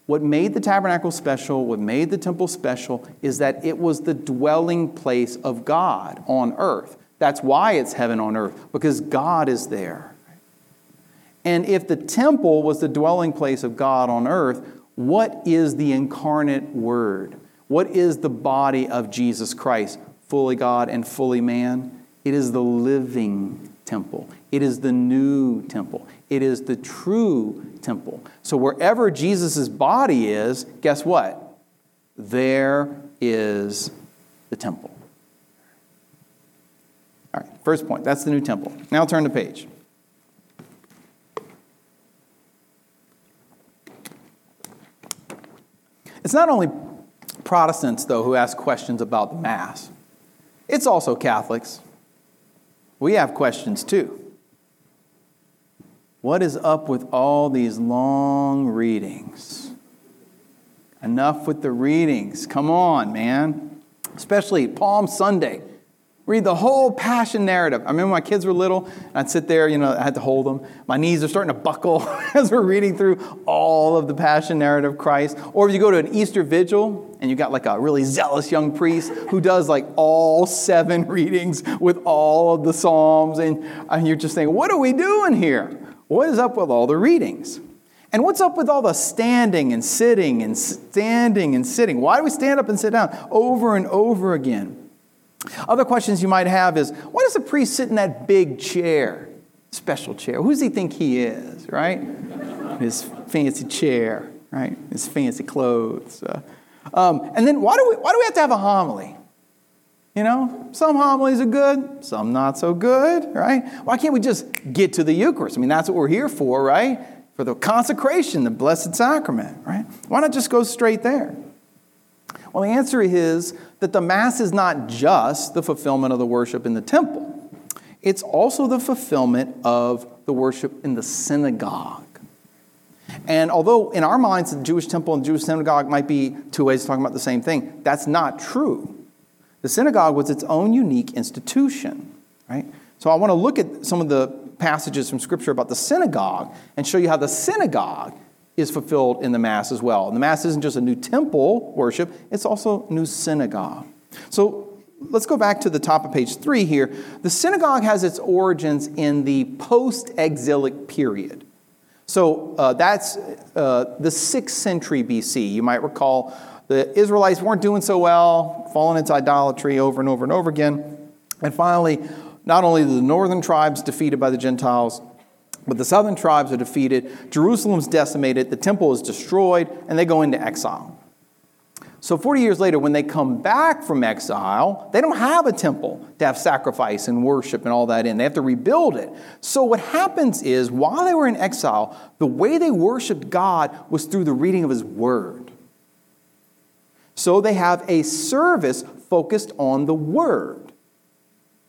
what made the tabernacle special, what made the temple special, is that it was the dwelling place of God on earth. That's why it's heaven on earth, because God is there. And if the temple was the dwelling place of God on earth, what is the incarnate Word? What is the body of Jesus Christ, fully God and fully man? It is the living temple. It is the new temple. It is the true temple. So wherever Jesus' body is, guess what? There is the temple. All right, first point. That's the new temple. Now turn the page. It's not only Protestants, though, who ask questions about the Mass. It's also Catholics. We have questions, too. What is up with all these long readings? Enough with the readings. Come on, man. Especially Palm Sunday. Read the whole Passion narrative. I remember my kids were little, and I'd sit there, I had to hold them. My knees are starting to buckle as we're reading through all of the Passion narrative of Christ. Or if you go to an Easter vigil, and you've got like a really zealous young priest who does like all 7 readings with all of the Psalms, and you're just thinking, what are we doing here? What is up with all the readings? And what's up with all the standing and sitting and standing and sitting? Why do we stand up and sit down over and over again? Other questions you might have is, why does the priest sit in that big chair, special chair? Who does he think he is, right? His fancy chair, right? His fancy clothes. And then why do we have to have a homily? Some homilies are good, some not so good, right? Why can't we just get to the Eucharist? That's what we're here for, right? For the consecration, the Blessed Sacrament, right? Why not just go straight there? Well, the answer is that the Mass is not just the fulfillment of the worship in the temple. It's also the fulfillment of the worship in the synagogue. And although in our minds the Jewish temple and Jewish synagogue might be two ways of talking about the same thing, that's not true. The synagogue was its own unique institution, right? So I want to look at some of the passages from Scripture about the synagogue and show you how the synagogue is fulfilled in the Mass as well. And the Mass isn't just a new temple worship, it's also a new synagogue. So let's go back to the top of page 3 here. The synagogue has its origins in the post-exilic period. So that's the 6th century BC. You might recall the Israelites weren't doing so well, falling into idolatry over and over and over again. And finally, not only the northern tribes defeated by the Gentiles, but the southern tribes are defeated, Jerusalem's decimated, the temple is destroyed, and they go into exile. So 40 years later, when they come back from exile, they don't have a temple to have sacrifice and worship and all that in. They have to rebuild it. So what happens is, while they were in exile, the way they worshiped God was through the reading of His Word. So they have a service focused on the Word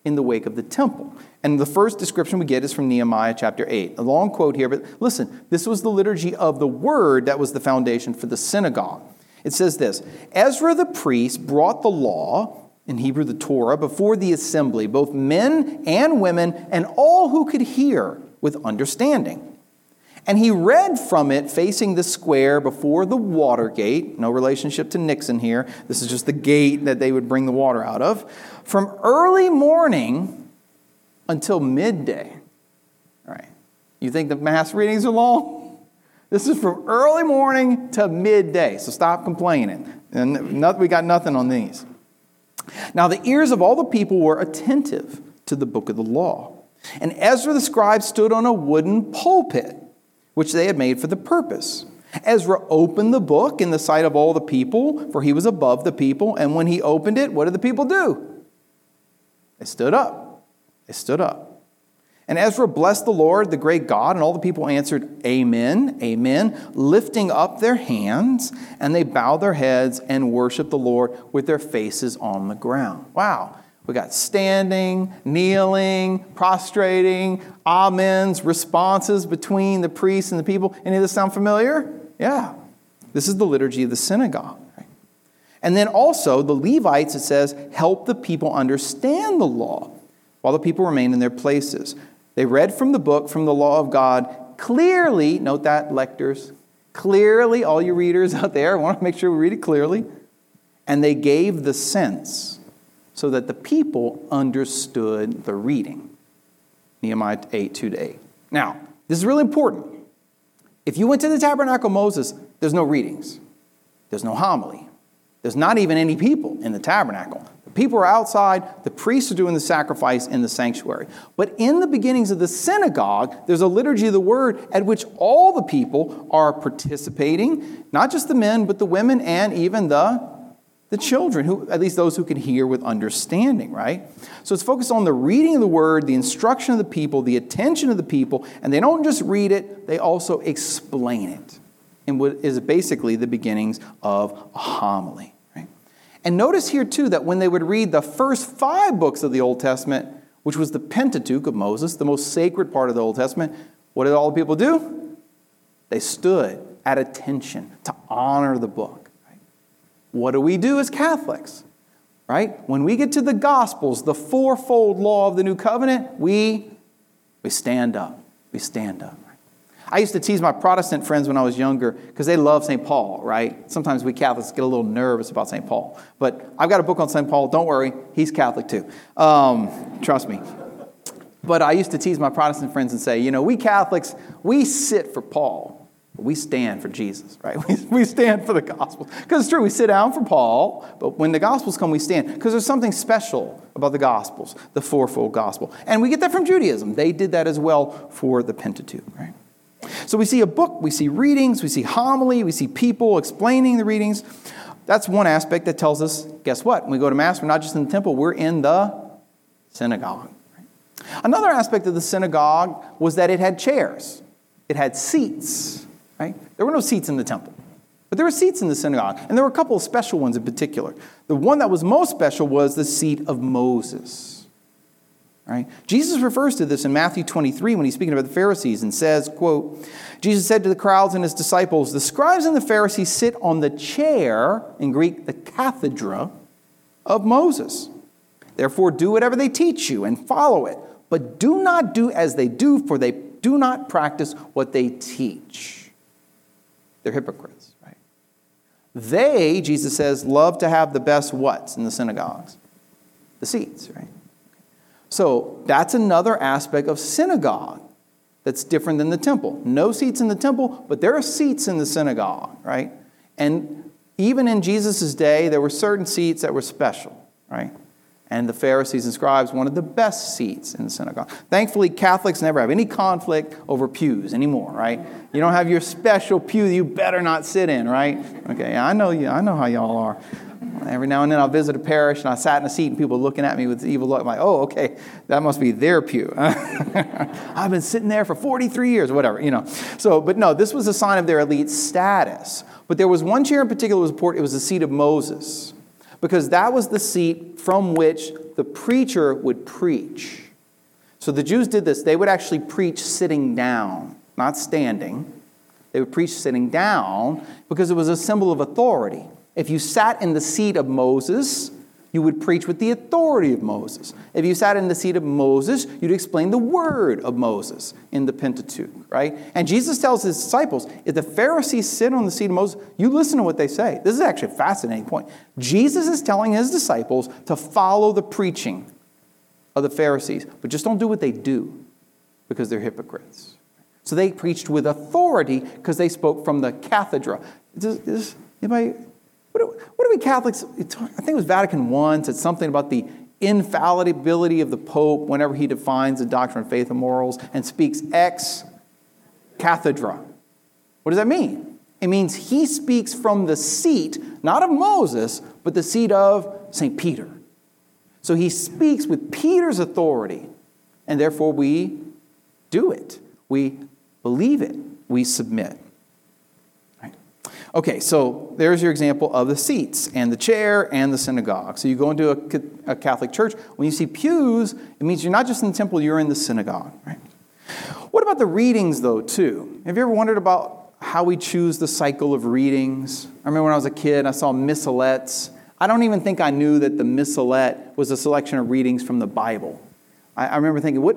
in the wake of the temple. And the first description we get is from Nehemiah chapter 8. A long quote here, but listen, this was the liturgy of the Word that was the foundation for the synagogue. It says this, Ezra the priest brought the law, in Hebrew the Torah, before the assembly, both men and women and all who could hear with understanding. And he read from it facing the square before the water gate. No relationship to Nixon here. This is just the gate that they would bring the water out of. From early morning until midday. All right. You think the Mass readings are long? This is from early morning to midday, so stop complaining. And we got nothing on these. Now the ears of all the people were attentive to the book of the law. And Ezra the scribe stood on a wooden pulpit, which they had made for the purpose. Ezra opened the book in the sight of all the people, for he was above the people. And when he opened it, what did the people do? They stood up. They stood up. And Ezra blessed the Lord, the great God, and all the people answered, Amen, Amen, lifting up their hands, and they bowed their heads and worshiped the Lord with their faces on the ground. Wow. We got standing, kneeling, prostrating, amens, responses between the priests and the people. Any of this sound familiar? Yeah. This is the liturgy of the synagogue. Right? And then also the Levites, it says, help the people understand the law, while the people remained in their places. They read from the book, from the law of God, clearly, note that, lectors, clearly, all you readers out there, want to make sure we read it clearly, and they gave the sense so that the people understood the reading. Nehemiah 8, 2-8. Now, this is really important. If you went to the Tabernacle of Moses, there's no readings. There's no homily. There's not even any people in the tabernacle. People are outside, the priests are doing the sacrifice in the sanctuary. But in the beginnings of the synagogue, there's a liturgy of the Word at which all the people are participating, not just the men, but the women and even the children, who, at least those who can hear with understanding, right? So it's focused on the reading of the Word, the instruction of the people, the attention of the people, and they don't just read it, they also explain it. in what is basically the beginnings of a homily. Right? And notice here, too, that when they would read the first 5 books of the Old Testament, which was the Pentateuch of Moses, the most sacred part of the Old Testament, what did all the people do? They stood at attention to honor the book. Right? What do we do as Catholics? Right? When we get to the Gospels, the fourfold law of the New Covenant, we stand up. We stand up. Right? I used to tease my Protestant friends when I was younger because they love St. Paul, right? Sometimes we Catholics get a little nervous about St. Paul. But I've got a book on St. Paul. Don't worry. He's Catholic too. Trust me. But I used to tease my Protestant friends and say, you know, we Catholics, we sit for Paul. We stand for Jesus, right? We stand for the Gospels. Because it's true, we sit down for Paul, but when the Gospels come, we stand. Because there's something special about the Gospels, the fourfold Gospel. And we get that from Judaism. They did that as well for the Pentateuch, right? So we see a book, we see readings, we see homily, we see people explaining the readings. That's one aspect that tells us, guess what? When we go to Mass, we're not just in the temple, we're in the synagogue. Right? Another aspect of the synagogue was that it had chairs. It had seats. Right? There were no seats in the temple, but there were seats in the synagogue. And there were a couple of special ones in particular. The one that was most special was the seat of Moses. Right? Jesus refers to this in Matthew 23 when he's speaking about the Pharisees and says, quote, Jesus said to the crowds and his disciples, the scribes and the Pharisees sit on the chair, in Greek, the cathedra, of Moses. Therefore, do whatever they teach you and follow it, but do not do as they do, for they do not practice what they teach. They're hypocrites, right? They, Jesus says, love to have the best what's in the synagogues? The seats, right? So that's another aspect of synagogue that's different than the temple. No seats in the temple, but there are seats in the synagogue, right? And even in Jesus' day, there were certain seats that were special, right? And the Pharisees and scribes wanted the best seats in the synagogue. Thankfully, Catholics never have any conflict over pews anymore, right? You don't have your special pew that you better not sit in, right? Okay, I know you. I know how y'all are. Every now and then I'll visit a parish and I sat in a seat and people looking at me with evil look. I'm like, oh, okay, that must be their pew. I've been sitting there for 43 years, whatever, you know. So, but no, this was a sign of their elite status. But there was one chair in particular that was important. It was the seat of Moses, because that was the seat from which the preacher would preach. So the Jews did this. They would actually preach sitting down, not standing. They would preach sitting down because it was a symbol of authority. If you sat in the seat of Moses, you would preach with the authority of Moses. If you sat in the seat of Moses, you'd explain the word of Moses in the Pentateuch, right? And Jesus tells his disciples, if the Pharisees sit on the seat of Moses, you listen to what they say. This is actually a fascinating point. Jesus is telling his disciples to follow the preaching of the Pharisees, but just don't do what they do because they're hypocrites. So they preached with authority because they spoke from the cathedra. Anybody... What do we Catholics, I think it was Vatican I, said something about the infallibility of the Pope whenever he defines the doctrine of faith and morals and speaks ex cathedra. What does that mean? It means he speaks from the seat, not of Moses, but the seat of St. Peter. So he speaks with Peter's authority, and therefore we do it. We believe it. We submit. Okay, so there's your example of the seats and the chair and the synagogue. So you go into a Catholic church. When you see pews, it means you're not just in the temple, you're in the synagogue. Right? What about the readings, though, too? Have you ever wondered about how we choose the cycle of readings? I remember when I was a kid, I saw missalettes. I don't even think I knew that the missalette was a selection of readings from the Bible. I remember thinking, what...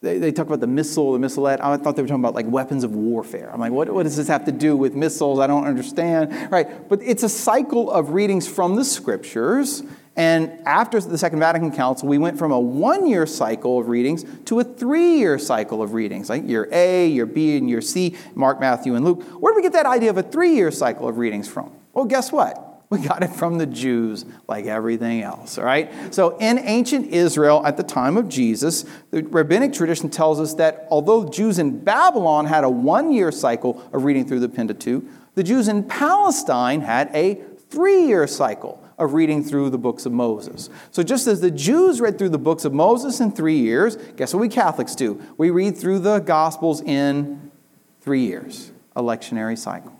They talk about the missal, the missalette. I thought they were talking about like weapons of warfare. I'm like, what does this have to do with missiles? I don't understand. Right? But it's a cycle of readings from the Scriptures. And after the Second Vatican Council, we went from a 1-year cycle of readings to a 3-year cycle of readings, like year A, year B, and year C, Mark, Matthew, and Luke. Where do we get that idea of a 3-year cycle of readings from? Well, guess what? We got it from the Jews, like everything else, all right? So in ancient Israel at the time of Jesus, the rabbinic tradition tells us that although Jews in Babylon had a 1-year cycle of reading through the Pentateuch, the Jews in Palestine had a 3-year cycle of reading through the books of Moses. So just as the Jews read through the books of Moses in 3 years, guess what we Catholics do? We read through the Gospels in 3 years, a lectionary cycle.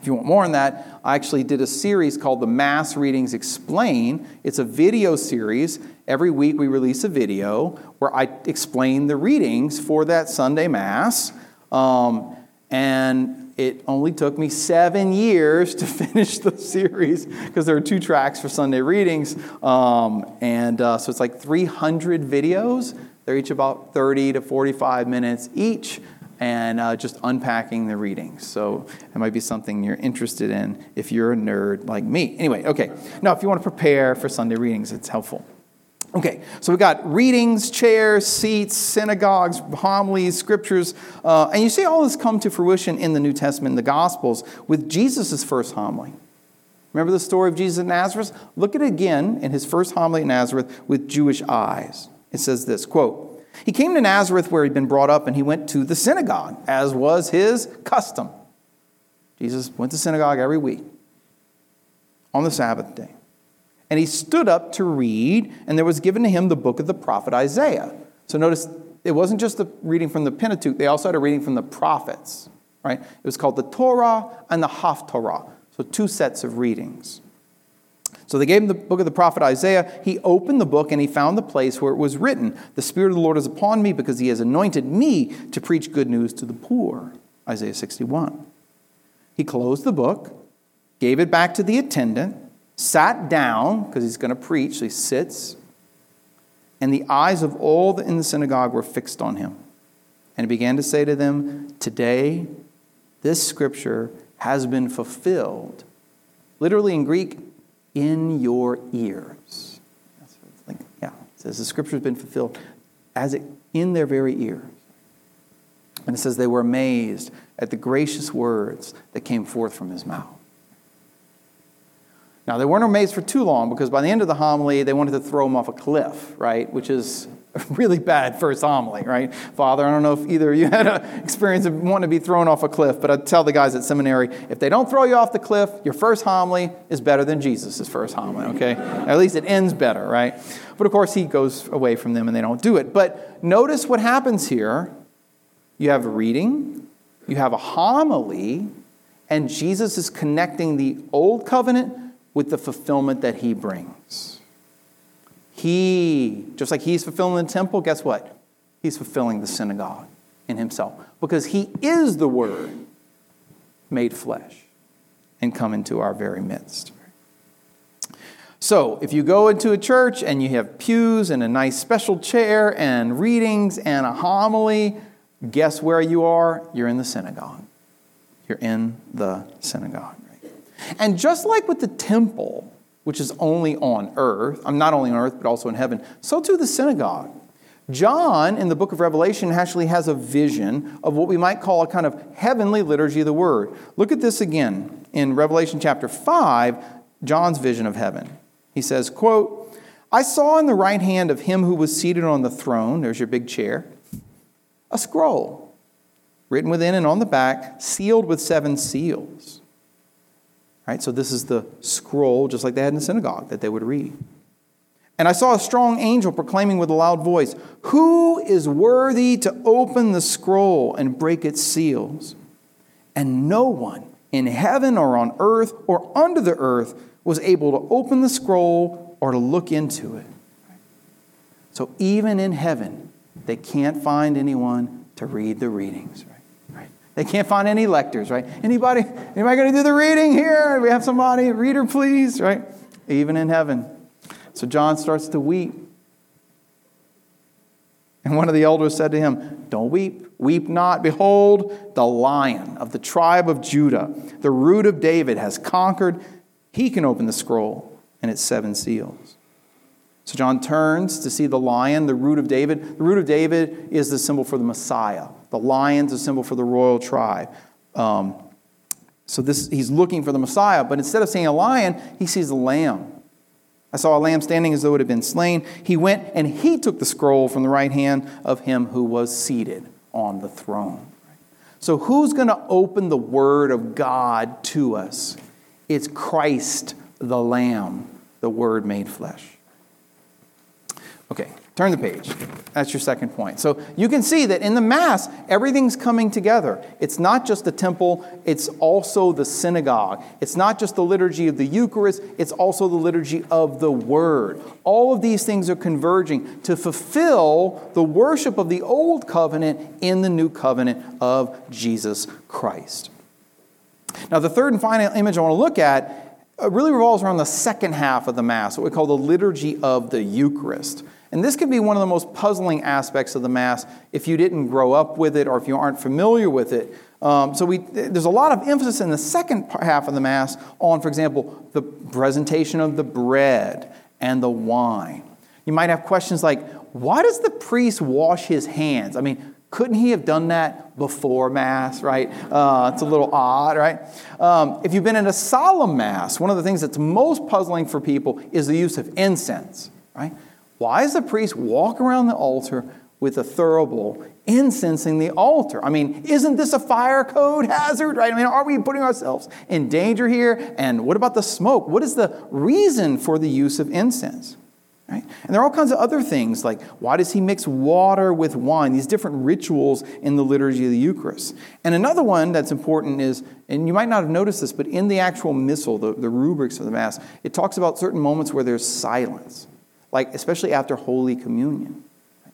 If you want more on that, I actually did a series called The Mass Readings Explain. It's a video series. Every week we release a video where I explain the readings for that Sunday Mass. And it only took me 7 years to finish the series because there are 2 tracks for Sunday readings. So it's like 300 videos. They're each about 30 to 45 minutes each. And just unpacking the readings. So it might be something you're interested in if you're a nerd like me. Anyway, okay. Now, if you want to prepare for Sunday readings, it's helpful. Okay, so we got readings, chairs, seats, synagogues, homilies, scriptures. And you see all this come to fruition in the New Testament, in the Gospels, with Jesus' first homily. Remember the story of Jesus of Nazareth? Look at it again in his first homily at Nazareth with Jewish eyes. It says this, quote, "He came to Nazareth where he'd been brought up, and he went to the synagogue, as was his custom." Jesus went to synagogue every week on the Sabbath day. "And he stood up to read, and there was given to him the book of the prophet Isaiah." So notice, it wasn't just the reading from the Pentateuch. They also had a reading from the prophets, right? It was called the Torah and the Haftarah. So 2 sets of readings. "So they gave him the book of the prophet Isaiah. He opened the book and he found the place where it was written, 'The Spirit of the Lord is upon me because he has anointed me to preach good news to the poor.'" Isaiah 61. "He closed the book, gave it back to the attendant, sat down," because he's going to preach, so he sits, "and the eyes of all in the synagogue were fixed on him. And he began to say to them, 'Today this scripture has been fulfilled,'" literally in Greek, "in your ears." That's what it's like. Yeah, it says the scripture has been fulfilled as it in their very ears. And it says they were amazed at the gracious words that came forth from his mouth. Now, they weren't amazed for too long, because by the end of the homily, they wanted to throw him off a cliff, right? Which is a really bad first homily, right? Father, I don't know if either of you had an experience of wanting to be thrown off a cliff, but I tell the guys at seminary, if they don't throw you off the cliff, your first homily is better than Jesus' first homily, okay? At least it ends better, right? But of course, he goes away from them and they don't do it. But notice what happens here. You have a reading, you have a homily, and Jesus is connecting the old covenant with the fulfillment that he brings. He, just like he's fulfilling the temple, guess what? He's fulfilling the synagogue in himself, because he is the Word made flesh and come into our very midst. So if you go into a church and you have pews and a nice special chair and readings and a homily, guess where you are? You're in the synagogue. You're in the synagogue. And just like with the temple, which is only on earth, I'm not only on earth, but also in heaven, so too the synagogue. John, in the book of Revelation, actually has a vision of what we might call a kind of heavenly liturgy of the word. Look at this again in Revelation chapter 5, John's vision of heaven. He says, quote, "I saw in the right hand of him who was seated on the throne," there's your big chair, "a scroll written within and on the back, sealed with 7 seals. Right, so this is the scroll, just like they had in the synagogue, that they would read. "And I saw a strong angel proclaiming with a loud voice, 'Who is worthy to open the scroll and break its seals?' And no one in heaven or on earth or under the earth was able to open the scroll or to look into it." So even in heaven, they can't find anyone to read the readings, right? They can't find any lectors, right? Anybody going to do the reading here? We have somebody, a reader, please, right? Even in heaven. So John starts to weep. And one of the elders said to him, "Don't weep. Weep not. Behold, the Lion of the tribe of Judah, the Root of David, has conquered. He can open the scroll and its 7 seals." So John turns to see the Lion, the Root of David. The Root of David is the symbol for the Messiah. The Lion's a symbol for the royal tribe. He's looking for the Messiah, but instead of seeing a lion, he sees a lamb. "I saw a lamb standing as though it had been slain. He went and he took the scroll from the right hand of him who was seated on the throne." So who's going to open the word of God to us? It's Christ the Lamb, the Word made flesh. Okay, turn the page. That's your second point. So you can see that in the Mass, everything's coming together. It's not just the temple, it's also the synagogue. It's not just the liturgy of the Eucharist, it's also the liturgy of the Word. All of these things are converging to fulfill the worship of the Old Covenant in the New Covenant of Jesus Christ. Now, the third and final image I want to look at really revolves around the second half of the Mass, what we call the liturgy of the Eucharist. And this can be one of the most puzzling aspects of the Mass if you didn't grow up with it or if you aren't familiar with it. There's a lot of emphasis in the second half of the Mass on, for example, the presentation of the bread and the wine. You might have questions like, why does the priest wash his hands? I mean, couldn't he have done that before Mass, right? It's a little odd, right? If you've been in a solemn Mass, one of the things that's most puzzling for people is the use of incense, right? Why does the priest walk around the altar with a thurible, incensing the altar? I mean, isn't this a fire code hazard, right? I mean, are we putting ourselves in danger here? And what about the smoke? What is the reason for the use of incense, right? And there are all kinds of other things, like why does he mix water with wine? These different rituals in the liturgy of the Eucharist. And another one that's important is, and you might not have noticed this, but in the actual missal, the rubrics of the Mass, it talks about certain moments where there's silence. Like, especially after Holy Communion,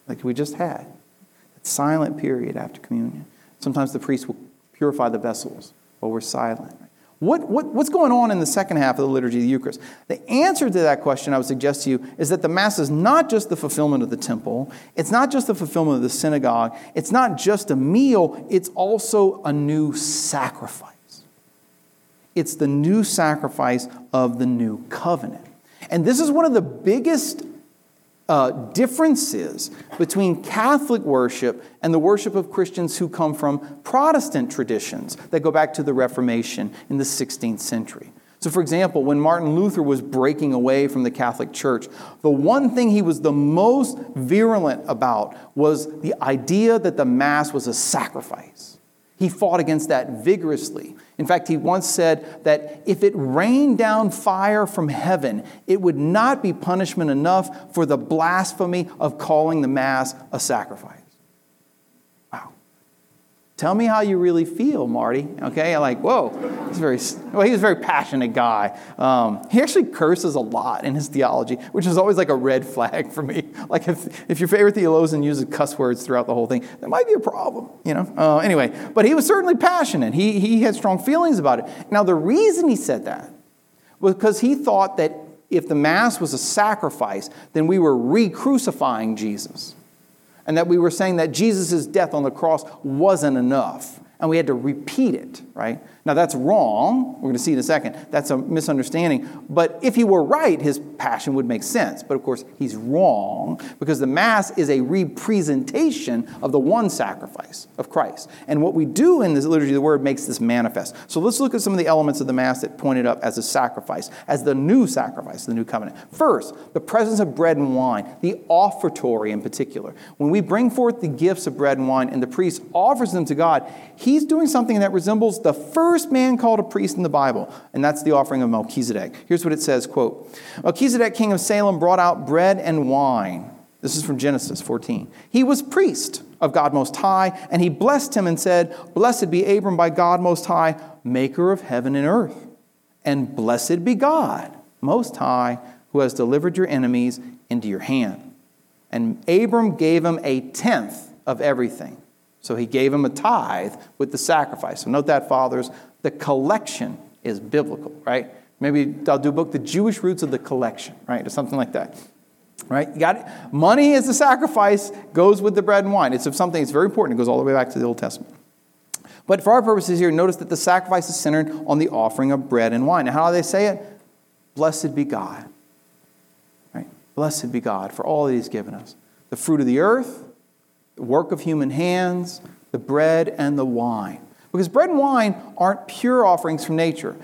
like we just had, that silent period after Communion. Sometimes the priest will purify the vessels while we're silent. What's going on in the second half of the liturgy of the Eucharist? The answer to that question, I would suggest to you, is that the Mass is not just the fulfillment of the temple. It's not just the fulfillment of the synagogue. It's not just a meal. It's also a new sacrifice. It's the new sacrifice of the new covenant. And this is one of the biggest differences between Catholic worship and the worship of Christians who come from Protestant traditions that go back to the Reformation in the 16th century. So, for example, when Martin Luther was breaking away from the Catholic Church, the one thing he was the most virulent about was the idea that the Mass was a sacrifice. He fought against that vigorously. In fact, he once said that if it rained down fire from heaven, it would not be punishment enough for the blasphemy of calling the Mass a sacrifice. Wow. Tell me how you really feel, Marty. Okay, like, whoa. He was a very passionate guy. He actually curses a lot in his theology, which is always like a red flag for me. Like, if your favorite theologian uses cuss words throughout the whole thing, that might be a problem, you know? Anyway, but he was certainly passionate. He had strong feelings about it. Now, the reason he said that was because he thought that if the Mass was a sacrifice, then we were re-crucifying Jesus. And that we were saying that Jesus' death on the cross wasn't enough, and we had to repeat it, right? Now, that's wrong. We're going to see in a second. That's a misunderstanding. But if he were right, his passion would make sense. But, of course, he's wrong, because the Mass is a representation of the one sacrifice of Christ. And what we do in this liturgy of the Word makes this manifest. So let's look at some of the elements of the Mass that pointed up as a sacrifice, as the new sacrifice, the new covenant. First, the presence of bread and wine, the offertory in particular. When we bring forth the gifts of bread and wine and the priest offers them to God, he's doing something that resembles the first man called a priest in the Bible, and that's the offering of Melchizedek. Here's what it says, quote, "Melchizedek, king of Salem, brought out bread and wine." This is from Genesis 14. "He was priest of God Most High, and he blessed him and said, 'Blessed be Abram by God Most High, maker of heaven and earth. And blessed be God Most High, who has delivered your enemies into your hand.' And Abram gave him a tenth of everything." So he gave him a tithe with the sacrifice. So note that, fathers, the collection is biblical, right? Maybe I'll do a book, The Jewish Roots of the Collection, right? Or something like that, right? You got it? Money is the sacrifice, goes with the bread and wine. It's of something that's very important. It goes all the way back to the Old Testament. But for our purposes here, notice that the sacrifice is centered on the offering of bread and wine. Now, how do they say it? Blessed be God, right? Blessed be God for all that he's given us. The fruit of the earth, work of human hands, the bread and the wine. Because bread and wine aren't pure offerings from nature.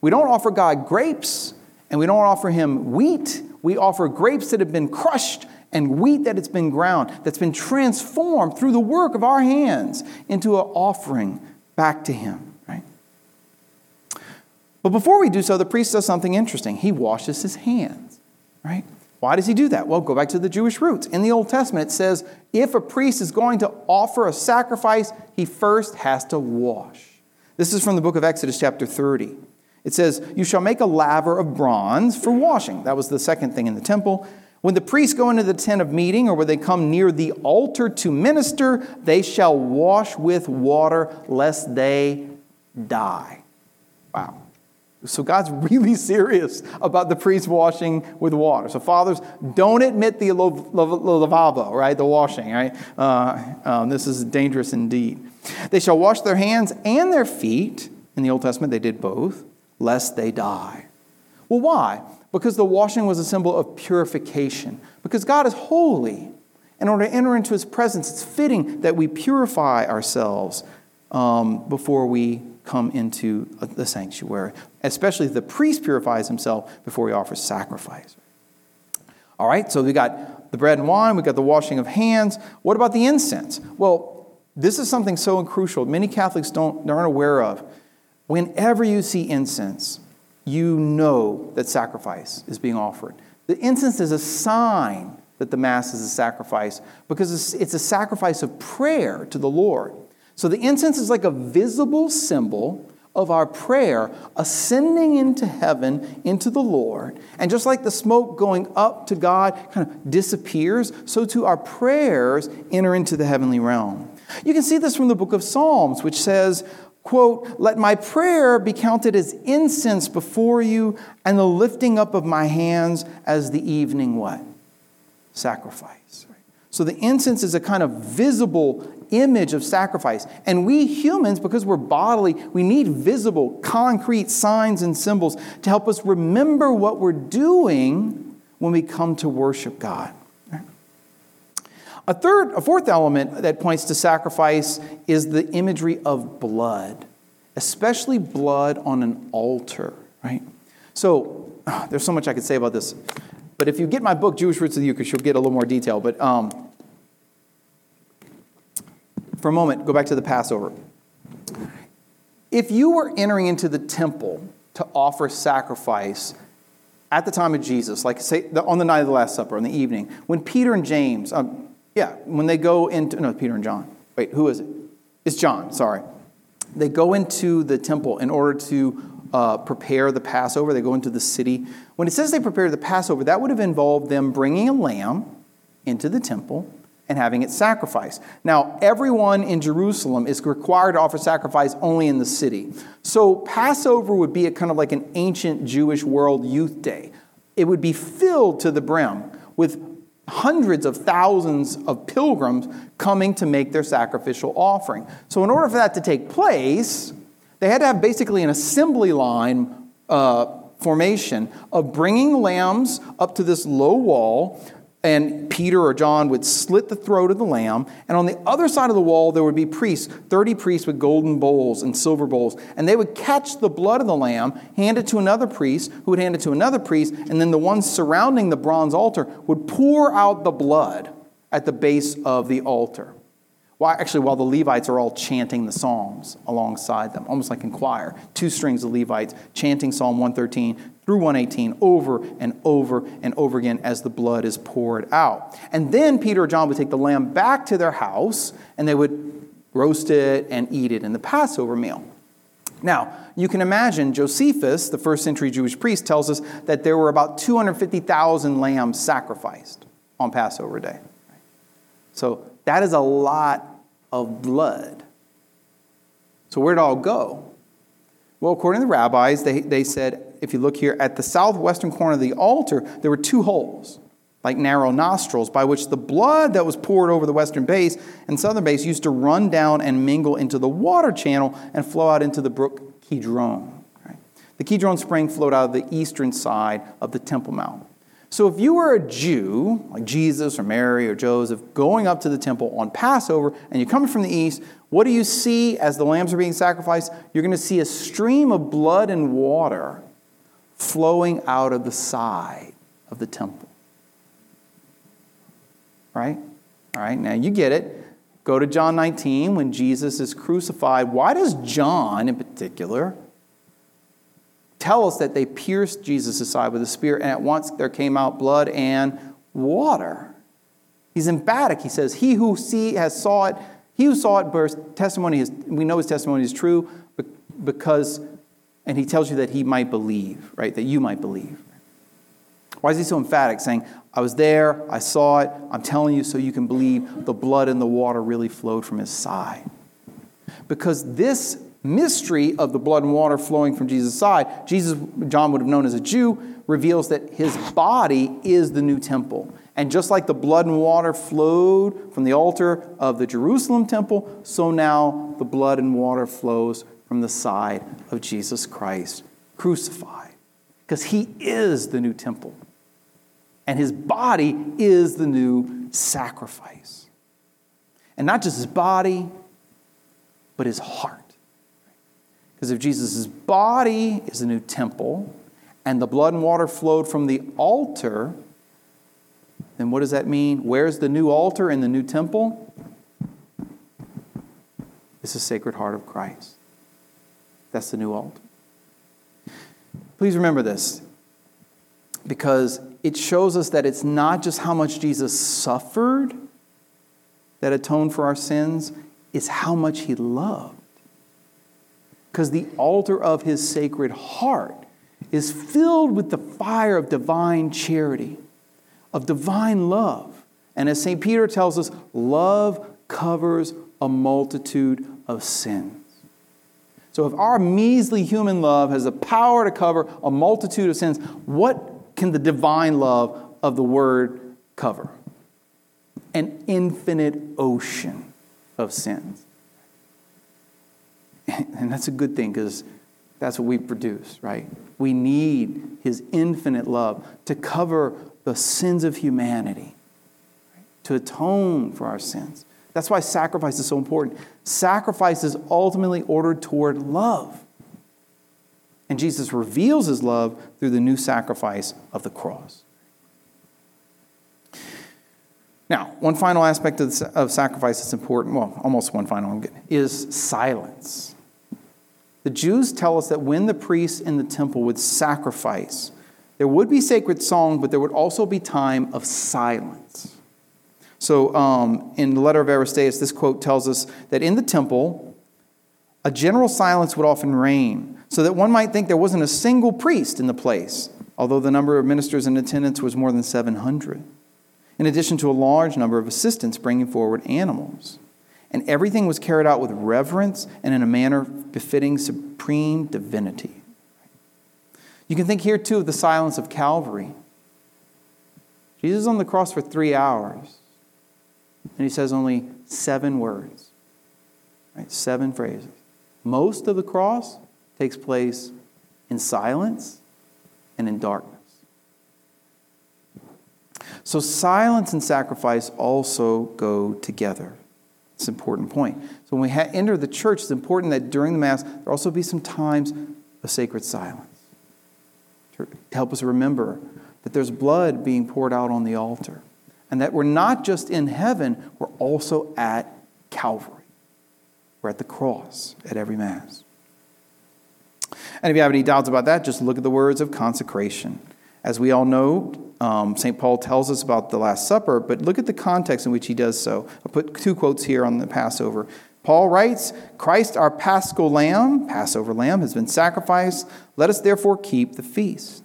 We don't offer God grapes, and we don't offer him wheat. We offer grapes that have been crushed and wheat that has been ground, that's been transformed through the work of our hands into an offering back to him, right? But before we do so, the priest does something interesting. He washes his hands, right? Why does he do that? Well, go back to the Jewish roots. In the Old Testament, it says, if a priest is going to offer a sacrifice, he first has to wash. This is from the book of Exodus, chapter 30. It says, you shall make a laver of bronze for washing. That was the second thing in the temple. When the priests go into the tent of meeting, or when they come near the altar to minister, they shall wash with water, lest they die. Wow. So God's really serious about the priest washing with water. So fathers, don't admit the lavabo, right? The washing, right? This is dangerous indeed. They shall wash their hands and their feet. In the Old Testament, they did both, lest they die. Well, why? Because the washing was a symbol of purification. Because God is holy. In order to enter into his presence, it's fitting that we purify ourselves before we come into the sanctuary. Especially the priest purifies himself before he offers sacrifice. All right, so we got the bread and wine, we got the washing of hands. What about the incense? Well, this is something so crucial many Catholics aren't aware of. Whenever you see incense, you know that sacrifice is being offered. The incense is a sign that the Mass is a sacrifice because it's a sacrifice of prayer to the Lord. So the incense is like a visible symbol of our prayer ascending into heaven, into the Lord. And just like the smoke going up to God kind of disappears, so too our prayers enter into the heavenly realm. You can see this from the book of Psalms, which says, quote, let my prayer be counted as incense before you, and the lifting up of my hands as the evening what? Sacrifice. So the incense is a kind of visible image of sacrifice. And we humans, because we're bodily, we need visible, concrete signs and symbols to help us remember what we're doing when we come to worship God. A fourth element that points to sacrifice is the imagery of blood, especially blood on an altar, right? So there's so much I could say about this. But if you get my book, Jewish Roots of the Eucharist, you'll get a little more detail. But for a moment, go back to the Passover. If you were entering into the temple to offer sacrifice at the time of Jesus, like say on the night of the Last Supper, in the evening, when Peter and James, Peter and John. Wait, who is it? It's John, sorry. They go into the temple in order to prepare the Passover. They go into the city. When it says they prepared the Passover, that would have involved them bringing a lamb into the temple and having it sacrificed. Now, everyone in Jerusalem is required to offer sacrifice only in the city. So Passover would be a kind of like an ancient Jewish world youth day. It would be filled to the brim with hundreds of thousands of pilgrims coming to make their sacrificial offering. So in order for that to take place, they had to have basically an assembly line formation of bringing lambs up to this low wall. And Peter or John would slit the throat of the lamb. And on the other side of the wall, there would be priests, 30 priests with golden bowls and silver bowls. And they would catch the blood of the lamb, hand it to another priest, who would hand it to another priest. And then the ones surrounding the bronze altar would pour out the blood at the base of the altar. While the Levites are all chanting the Psalms alongside them, almost like in choir, two strings of Levites chanting Psalm 113 through 118 over and over and over again as the blood is poured out. And then Peter or John would take the lamb back to their house and they would roast it and eat it in the Passover meal. Now, you can imagine Josephus, the first century Jewish priest, tells us that there were about 250,000 lambs sacrificed on Passover day. So that is a lot of blood. So where'd it all go? Well, according to the rabbis, they said, if you look here, at the southwestern corner of the altar, there were two holes, like narrow nostrils, by which the blood that was poured over the western base and southern base used to run down and mingle into the water channel and flow out into the brook Kidron. Right? The Kidron spring flowed out of the eastern side of the Temple Mount. So if you were a Jew, like Jesus or Mary or Joseph, going up to the temple on Passover, and you're coming from the east, what do you see as the lambs are being sacrificed? You're going to see a stream of blood and water flowing out of the side of the temple. Right? All right, now you get it. Go to John 19 when Jesus is crucified. Why does John, in particular, tell us that they pierced Jesus' side with a spear, and at once there came out blood and water. He's emphatic. He says, he who saw it, he who saw it bears testimony. We know his testimony is true because, and he tells you that he might believe, right? That you might believe. Why is he so emphatic, saying, I was there, I saw it, I'm telling you so you can believe the blood and the water really flowed from his side? Because this mystery of the blood and water flowing from Jesus' side, Jesus, John would have known as a Jew, reveals that his body is the new temple. And just like the blood and water flowed from the altar of the Jerusalem temple, so now the blood and water flows from the side of Jesus Christ crucified. Because he is the new temple. And his body is the new sacrifice. And not just his body, but his heart. Because if Jesus' body is the new temple, and the blood and water flowed from the altar, then what does that mean? Where's the new altar in the new temple? It's the Sacred Heart of Christ. That's the new altar. Please remember this, because it shows us that it's not just how much Jesus suffered that atoned for our sins, it's how much he loved. Because the altar of his Sacred Heart is filled with the fire of divine charity, of divine love. And as St. Peter tells us, love covers a multitude of sins. So if our measly human love has the power to cover a multitude of sins, what can the divine love of the Word cover? An infinite ocean of sins. And that's a good thing, because that's what we produce, right? We need his infinite love to cover the sins of humanity, right? To atone for our sins. That's why sacrifice is so important. Sacrifice is ultimately ordered toward love. And Jesus reveals his love through the new sacrifice of the cross. Now, one final aspect of sacrifice that's important, well, almost one final, is silence. The Jews tell us that when the priests in the temple would sacrifice, there would be sacred song, but there would also be time of silence. So in the Letter of Aristeas, this quote tells us that in the temple, a general silence would often reign, so that one might think there wasn't a single priest in the place, although the number of ministers in attendance was more than 700, in addition to a large number of assistants bringing forward animals. And everything was carried out with reverence and in a manner befitting supreme divinity. You can think here, too, of the silence of Calvary. Jesus is on the cross for 3 hours. And he says only 7 words, right? 7 phrases. Most of the cross takes place in silence and in darkness. So silence and sacrifice also go together. It's an important point. So when we enter the church, it's important that during the Mass, there also be some times of sacred silence to help us remember that there's blood being poured out on the altar. And that we're not just in heaven, we're also at Calvary. We're at the cross at every Mass. And if you have any doubts about that, just look at the words of consecration. As we all know, St. Paul tells us about the Last Supper, but look at the context in which he does so. I'll put 2 quotes here on the Passover. Paul writes, Christ our Paschal Lamb, Passover Lamb, has been sacrificed. Let us therefore keep the feast.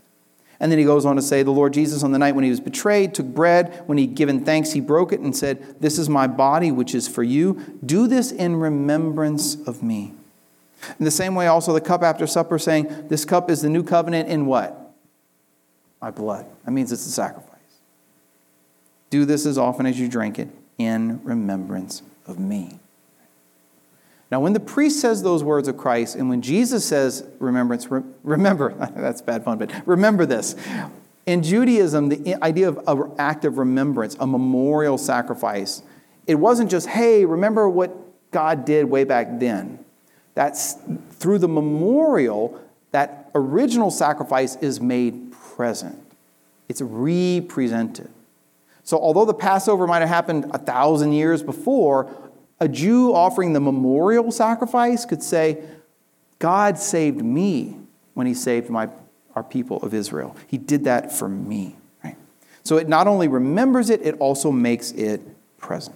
And then he goes on to say, the Lord Jesus, on the night when he was betrayed, took bread. When he'd given thanks, he broke it and said, this is my body, which is for you. Do this in remembrance of me. In the same way, also the cup after supper, saying, this cup is the new covenant in what? My blood. That means it's a sacrifice. Do this as often as you drink it in remembrance of me. Now, when the priest says those words of Christ, and when Jesus says remembrance, remember, that's bad fun, but remember this. In Judaism, the idea of an act of remembrance, a memorial sacrifice, it wasn't just, hey, remember what God did way back then. That's through the memorial, that original sacrifice is made present. It's represented. So although the Passover might have happened 1,000 years before, a Jew offering the memorial sacrifice could say, God saved me when he saved our people of Israel. He did that for me. Right? So it not only remembers it, it also makes it present.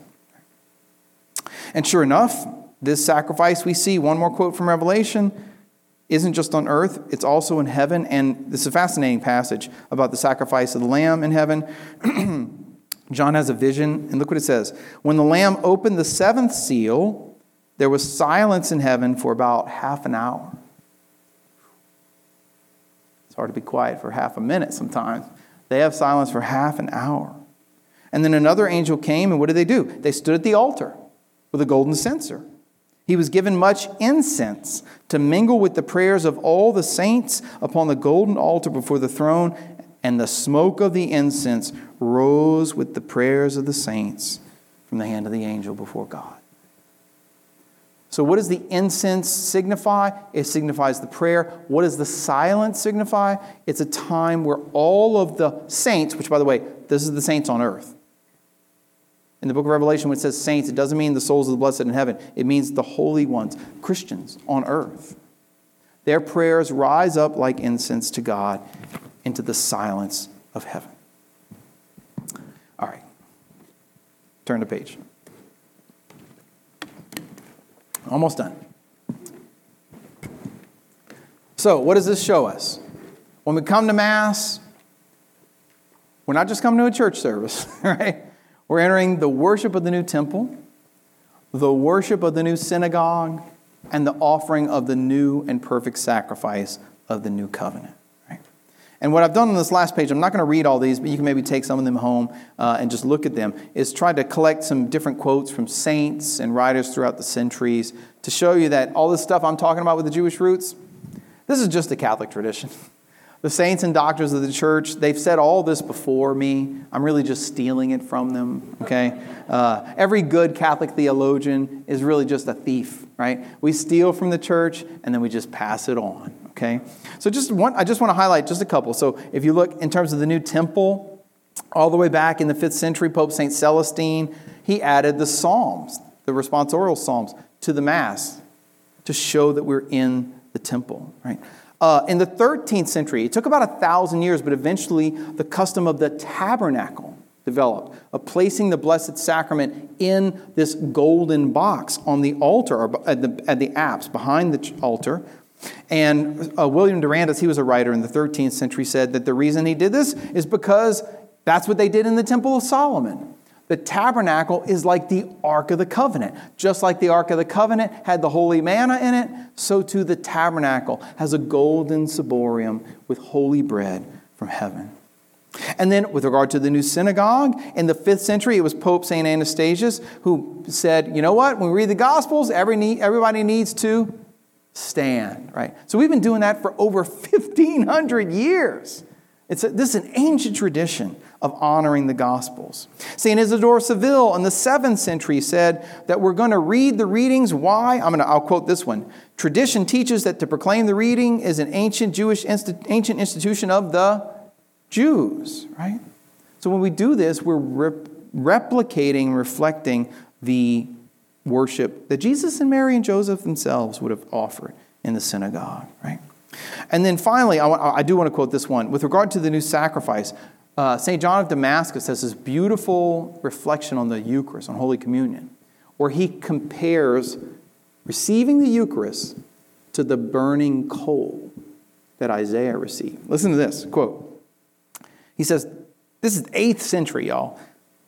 And sure enough, this sacrifice we see, one more quote from Revelation, isn't just on earth, it's also in heaven. And this is a fascinating passage about the sacrifice of the Lamb in heaven. John has a vision, and look what it says. When the Lamb opened the seventh seal, there was silence in heaven for about half an hour. It's hard to be quiet for half a minute sometimes. They have silence for half an hour. And then another angel came, and what did? They stood at the altar with a golden censer. He was given much incense to mingle with the prayers of all the saints upon the golden altar before the throne, and the smoke of the incense rose with the prayers of the saints from the hand of the angel before God. So what does the incense signify? It signifies the prayer. What does the silence signify? It's a time where all of the saints, which, by the way, this is the saints on earth. In the book of Revelation, when it says saints, it doesn't mean the souls of the blessed in heaven. It means the holy ones, Christians on earth. Their prayers rise up like incense to God into the silence of heaven. All right. Turn the page. Almost done. So, what does this show us? When we come to Mass, we're not just coming to a church service, right? We're entering the worship of the new temple, the worship of the new synagogue, and the offering of the new and perfect sacrifice of the new covenant. And what I've done on this last page, I'm not going to read all these, but you can maybe take some of them home and just look at them, is try to collect some different quotes from saints and writers throughout the centuries to show you that all this stuff I'm talking about with the Jewish roots, this is just a Catholic tradition. The saints and doctors of the church, they've said all this before me. I'm really just stealing it from them, okay? Every good Catholic theologian is really just a thief, right? We steal from the church, and then we just pass it on. Okay, so I just want to highlight just a couple. So if you look in terms of the new temple, all the way back in the 5th century, Pope St. Celestine, he added the Psalms, the responsorial Psalms, to the Mass to show that we're in the temple. Right? In the 13th century, it took about 1,000 years, but eventually the custom of the tabernacle developed, of placing the Blessed Sacrament in this golden box on the altar, or at the apse behind the altar. And William Durandus, he was a writer in the 13th century, said that the reason he did this is because that's what they did in the Temple of Solomon. The tabernacle is like the Ark of the Covenant. Just like the Ark of the Covenant had the holy manna in it, so too the tabernacle has a golden ciborium with holy bread from heaven. And then with regard to the new synagogue, in the 5th century, it was Pope St. Anastasius who said, you know what, when we read the Gospels, everybody needs to stand, right? So we've been doing that for over 1,500 years. This is an ancient tradition of honoring the Gospels. St. Isidore of Seville in the 7th century said that we're going to read the readings. Why? I'll quote this one. Tradition teaches that to proclaim the reading is an ancient Jewish ancient institution of the Jews, right? So when we do this, we're replicating and reflecting the worship that Jesus and Mary and Joseph themselves would have offered in the synagogue, right? And then finally, I do want to quote this one. With regard to the new sacrifice, St. John of Damascus has this beautiful reflection on the Eucharist, on Holy Communion, where he compares receiving the Eucharist to the burning coal that Isaiah received. Listen to this quote. He says, this is 8th century, y'all,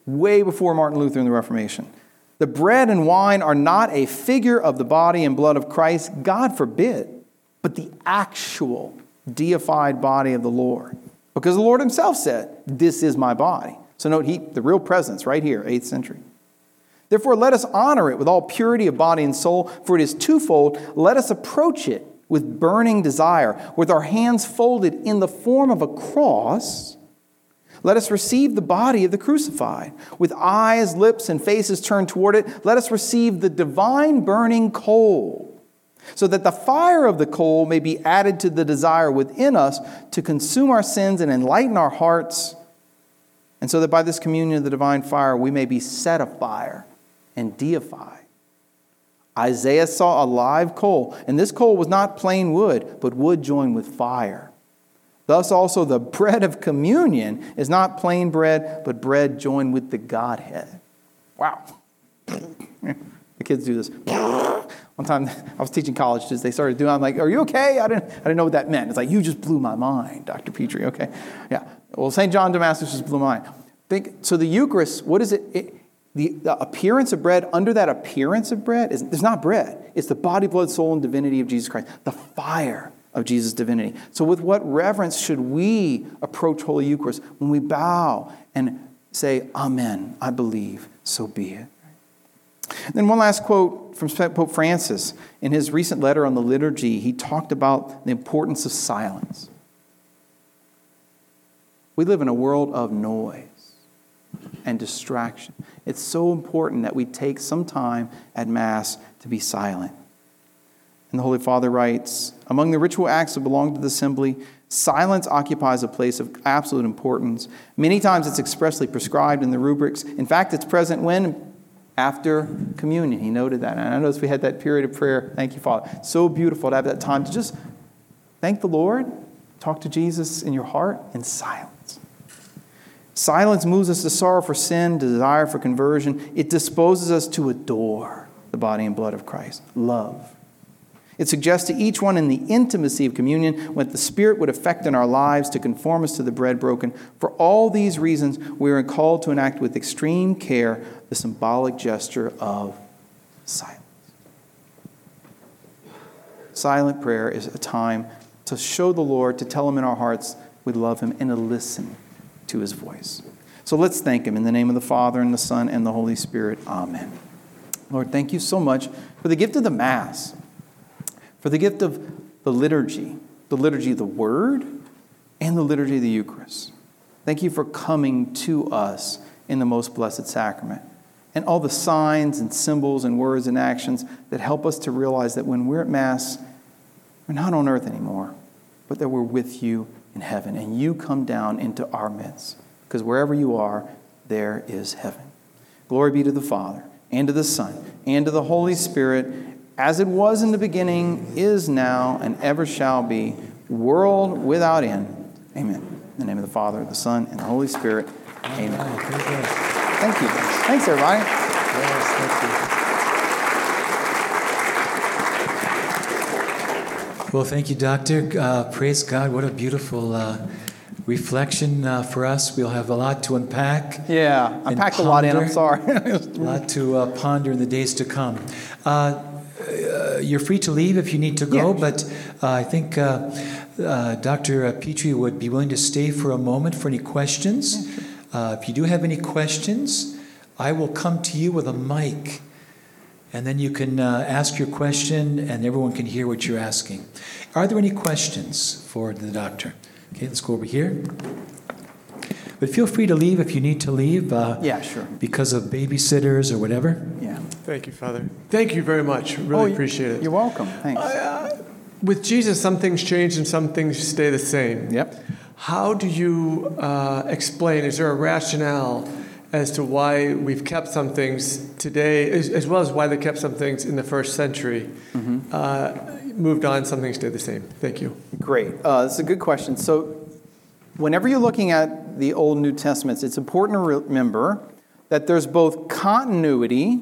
way before Martin Luther and the Reformation. The bread and wine are not a figure of the body and blood of Christ, God forbid, but the actual deified body of the Lord. Because the Lord himself said, this is my body. So note, the real presence right here, 8th century. Therefore, let us honor it with all purity of body and soul, for it is twofold. Let us approach it with burning desire, with our hands folded in the form of a cross. Let us receive the body of the crucified. With eyes, lips, and faces turned toward it, let us receive the divine burning coal, so that the fire of the coal may be added to the desire within us to consume our sins and enlighten our hearts, and so that by this communion of the divine fire we may be set afire and deified, Isaiah saw a live coal, and this coal was not plain wood, but wood joined with fire. Thus also the bread of communion is not plain bread, but bread joined with the Godhead. Wow. The kids do this. One time I was teaching college students. They started doing it. I'm like, are you okay? I didn't know what that meant. It's like, you just blew my mind, Dr. Pitre. Okay. Yeah. Well, St. John of Damascus just blew my mind. So the Eucharist, what is it? The appearance of bread, under that appearance of bread, it's not bread. It's the body, blood, soul, and divinity of Jesus Christ. The fire of Jesus' divinity. So with what reverence should we approach Holy Eucharist when we bow and say, Amen, I believe, so be it. And then one last quote from Pope Francis. In his recent letter on the liturgy, he talked about the importance of silence. We live in a world of noise and distraction. It's so important that we take some time at Mass to be silent. And the Holy Father writes, among the ritual acts that belong to the assembly, silence occupies a place of absolute importance. Many times it's expressly prescribed in the rubrics. In fact, it's present when? After communion. He noted that. And I noticed we had that period of prayer. Thank you, Father. So beautiful to have that time to just thank the Lord, talk to Jesus in your heart, in silence. Silence moves us to sorrow for sin, to desire for conversion. It disposes us to adore the body and blood of Christ, love. It suggests to each one in the intimacy of communion what the Spirit would effect in our lives to conform us to the bread broken. For all these reasons, we are called to enact with extreme care the symbolic gesture of silence. Silent prayer is a time to show the Lord, to tell Him in our hearts we love Him, and to listen to His voice. So let's thank Him in the name of the Father, and the Son, and the Holy Spirit. Amen. Lord, thank you so much for the gift of the Mass, for the gift of the liturgy of the Word, and the liturgy of the Eucharist. Thank you for coming to us in the most blessed sacrament, and all the signs and symbols and words and actions that help us to realize that when we're at Mass, we're not on earth anymore, but that we're with you in heaven, and you come down into our midst, because wherever you are, there is heaven. Glory be to the Father, and to the Son, and to the Holy Spirit, as it was in the beginning, is now, and ever shall be, world without end. Amen. In the name of the Father, the Son, and the Holy Spirit. Amen. Oh, thank you. Thanks, everybody. Yes, thank you. Well, thank you, Doctor. Praise God. What a beautiful reflection for us. We'll have a lot to unpack. Yeah, unpacked a lot in. I'm sorry. A lot to ponder in the days to come. You're free to leave if you need to go, yeah, but I think Dr. Pitre would be willing to stay for a moment for any questions. Yeah, sure. If you do have any questions, I will come to you with a mic. And then you can ask your question, and everyone can hear what you're asking. Are there any questions for the doctor? Okay, let's go over here. But feel free to leave if you need to leave. Yeah, sure. Because of babysitters or whatever. Yeah. Thank you, Father. Thank you very much. Really appreciate it. You're welcome. Thanks. With Jesus, some things change and some things stay the same. Yep. How do you explain? Is there a rationale as to why we've kept some things today, as well as why they kept some things in the first century? Mm-hmm. Moved on, some things stayed the same. Thank you. Great. That's a good question. So whenever you're looking at the Old and New Testaments, it's important to remember that there's both continuity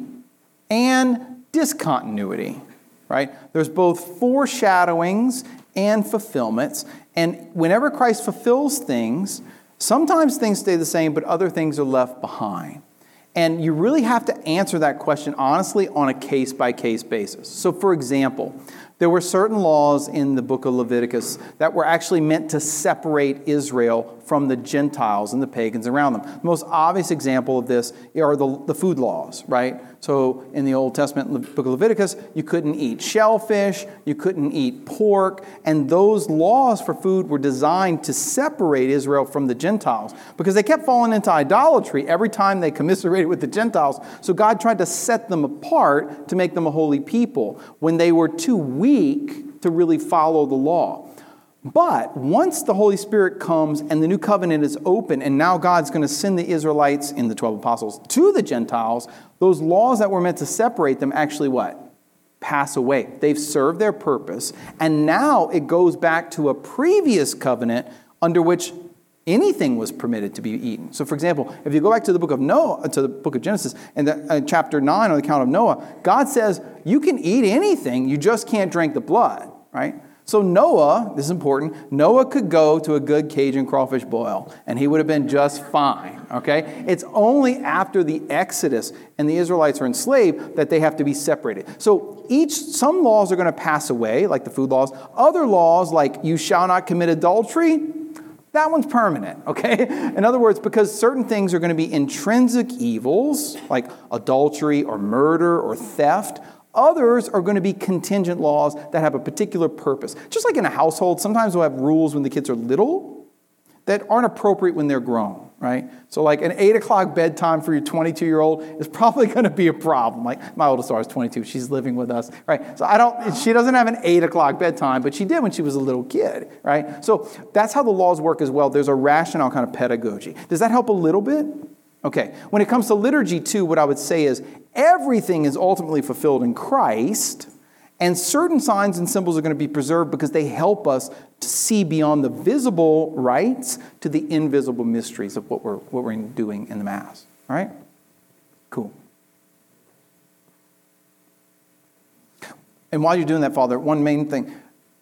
and discontinuity, right? There's both foreshadowings and fulfillments. And whenever Christ fulfills things, sometimes things stay the same, but other things are left behind. And you really have to answer that question honestly on a case-by-case basis. So, for example, there were certain laws in the book of Leviticus that were actually meant to separate Israel from the Gentiles and the pagans around them. The most obvious example of this are the food laws, right? So in the Old Testament, in the book of Leviticus, you couldn't eat shellfish, you couldn't eat pork, and those laws for food were designed to separate Israel from the Gentiles because they kept falling into idolatry every time they commiserated with the Gentiles. So God tried to set them apart to make them a holy people when they were too weak to really follow the law. But once the Holy Spirit comes and the new covenant is open, and now God's going to send the Israelites and the 12 apostles to the Gentiles, those laws that were meant to separate them actually what? pass away. They've served their purpose, and now it goes back to a previous covenant under which anything was permitted to be eaten. So, for example, if you go back to the book of Noah, to the book of Genesis, and chapter 9 on the account of Noah, God says you can eat anything, you just can't drink the blood, right? So Noah, this is important, Noah could go to a good Cajun crawfish boil, and he would have been just fine, okay? It's only after the Exodus and the Israelites are enslaved that they have to be separated. So some laws are going to pass away, like the food laws. Other laws, like you shall not commit adultery, that one's permanent, okay? In other words, because certain things are going to be intrinsic evils, like adultery or murder or theft. Others are going to be contingent laws that have a particular purpose. Just like in a household, sometimes we'll have rules when the kids are little that aren't appropriate when they're grown, right? So like an 8 o'clock bedtime for your 22-year-old is probably going to be a problem. Like my oldest daughter is 22. She's living with us, right? So she doesn't have an 8 o'clock bedtime, but she did when she was a little kid, right? So that's how the laws work as well. There's a rational kind of pedagogy. Does that help a little bit? Okay, when it comes to liturgy, too, what I would say is everything is ultimately fulfilled in Christ, and certain signs and symbols are going to be preserved because they help us to see beyond the visible rites to the invisible mysteries of what we're doing in the Mass. All right? Cool. And while you're doing that, Father, one main thing.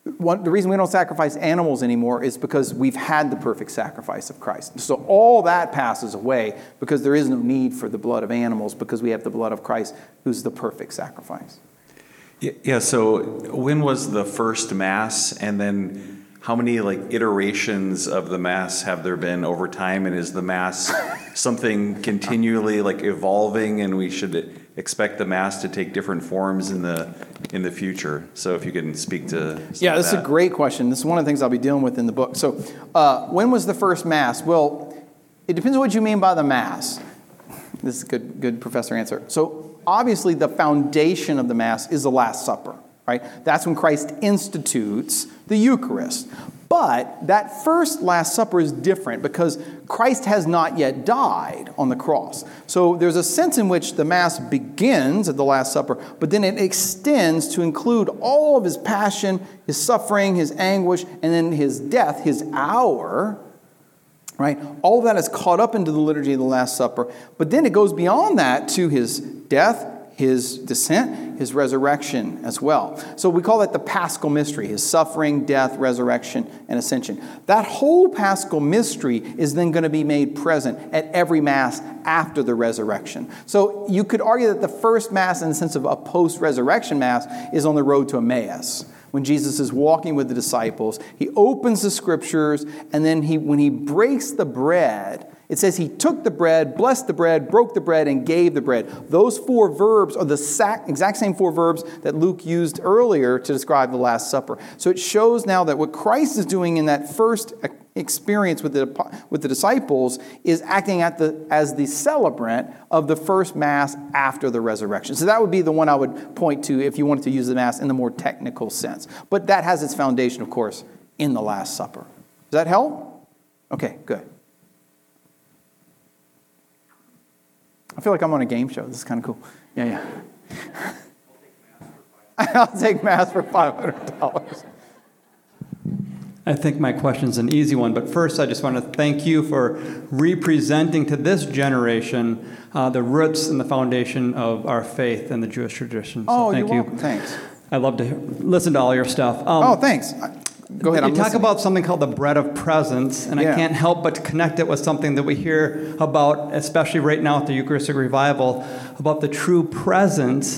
The reason we don't sacrifice animals anymore is because we've had the perfect sacrifice of Christ. So all that passes away because there is no need for the blood of animals because we have the blood of Christ, who's the perfect sacrifice. Yeah, so when was the first Mass, and then how many iterations of the Mass have there been over time, and is the Mass something continually evolving, and we should expect the Mass to take different forms in the future? So if you can speak to that. Yeah, this is a great question. This is one of the things I'll be dealing with in the book. So when was the first Mass? Well, it depends on what you mean by the Mass. This is a good professor answer. So obviously the foundation of the Mass is the Last Supper, right? That's when Christ institutes the Eucharist. But that first Last Supper is different because Christ has not yet died on the cross. So there's a sense in which the Mass begins at the Last Supper, but then it extends to include all of his passion, his suffering, his anguish, and then his death, his hour, right? All of that is caught up into the liturgy of the Last Supper. But then it goes beyond that to his death, his descent, his resurrection as well. So we call that the Paschal Mystery, his suffering, death, resurrection, and ascension. That whole Paschal Mystery is then going to be made present at every Mass after the resurrection. So you could argue that the first Mass, in the sense of a post-resurrection Mass, is on the road to Emmaus. When Jesus is walking with the disciples, he opens the Scriptures, and then when he breaks the bread, it says he took the bread, blessed the bread, broke the bread, and gave the bread. Those four verbs are the exact same four verbs that Luke used earlier to describe the Last Supper. So it shows now that what Christ is doing in that first experience with the disciples is acting as the celebrant of the first Mass after the resurrection. So that would be the one I would point to if you wanted to use the Mass in the more technical sense. But that has its foundation, of course, in the Last Supper. Does that help? Okay, good. I feel like I'm on a game show. This is kind of cool. Yeah. I'll take Mass for $500. I think my question's an easy one, but first I just want to thank you for representing to this generation the roots and the foundation of our faith and the Jewish tradition. So You're welcome. Thanks. I love to listen to all your stuff. Thanks. Go ahead. You talk about something called the bread of presence, and I can't help but connect it with something that we hear about, especially right now at the Eucharistic Revival, about the true presence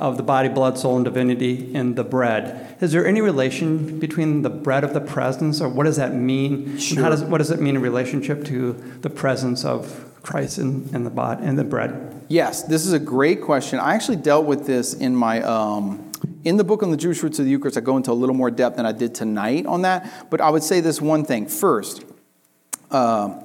of the body, blood, soul, and divinity in the bread. Is there any relation between the bread of the presence, or what does that mean? Sure. And what does it mean in relationship to the presence of Christ in the body and the bread? Yes, this is a great question. I actually dealt with this in my in the book on the Jewish Roots of the Eucharist. I go into a little more depth than I did tonight on that, but I would say this one thing. First, in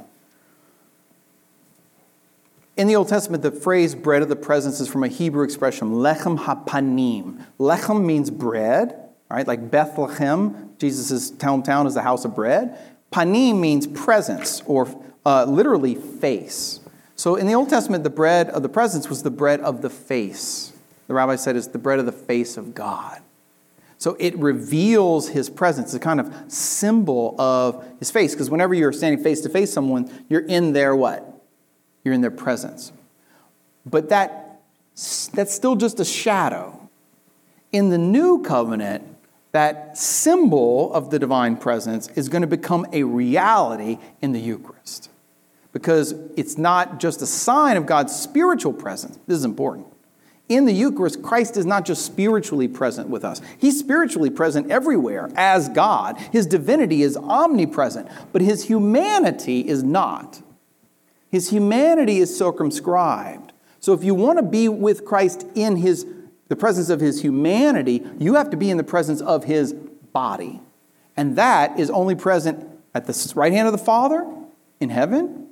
the Old Testament, the phrase bread of the presence is from a Hebrew expression, lechem hapanim. Lechem means bread, right? Like Bethlehem, Jesus' hometown, is the house of bread. Panim means presence, or literally face. So in the Old Testament, the bread of the presence was the bread of the face. the rabbi said, is the bread of the face of God. So it reveals his presence. It's a kind of symbol of his face, because whenever you're standing face to face someone, you're in their what? You're in their presence. But that's still just a shadow. In the new covenant, that symbol of the divine presence is going to become a reality in the Eucharist, because it's not just a sign of God's spiritual presence. This is important. In the Eucharist, Christ is not just spiritually present with us. He's spiritually present everywhere as God. His divinity is omnipresent, but his humanity is not. His humanity is circumscribed. So if you want to be with Christ in the presence of his humanity, you have to be in the presence of his body. And that is only present at the right hand of the Father in heaven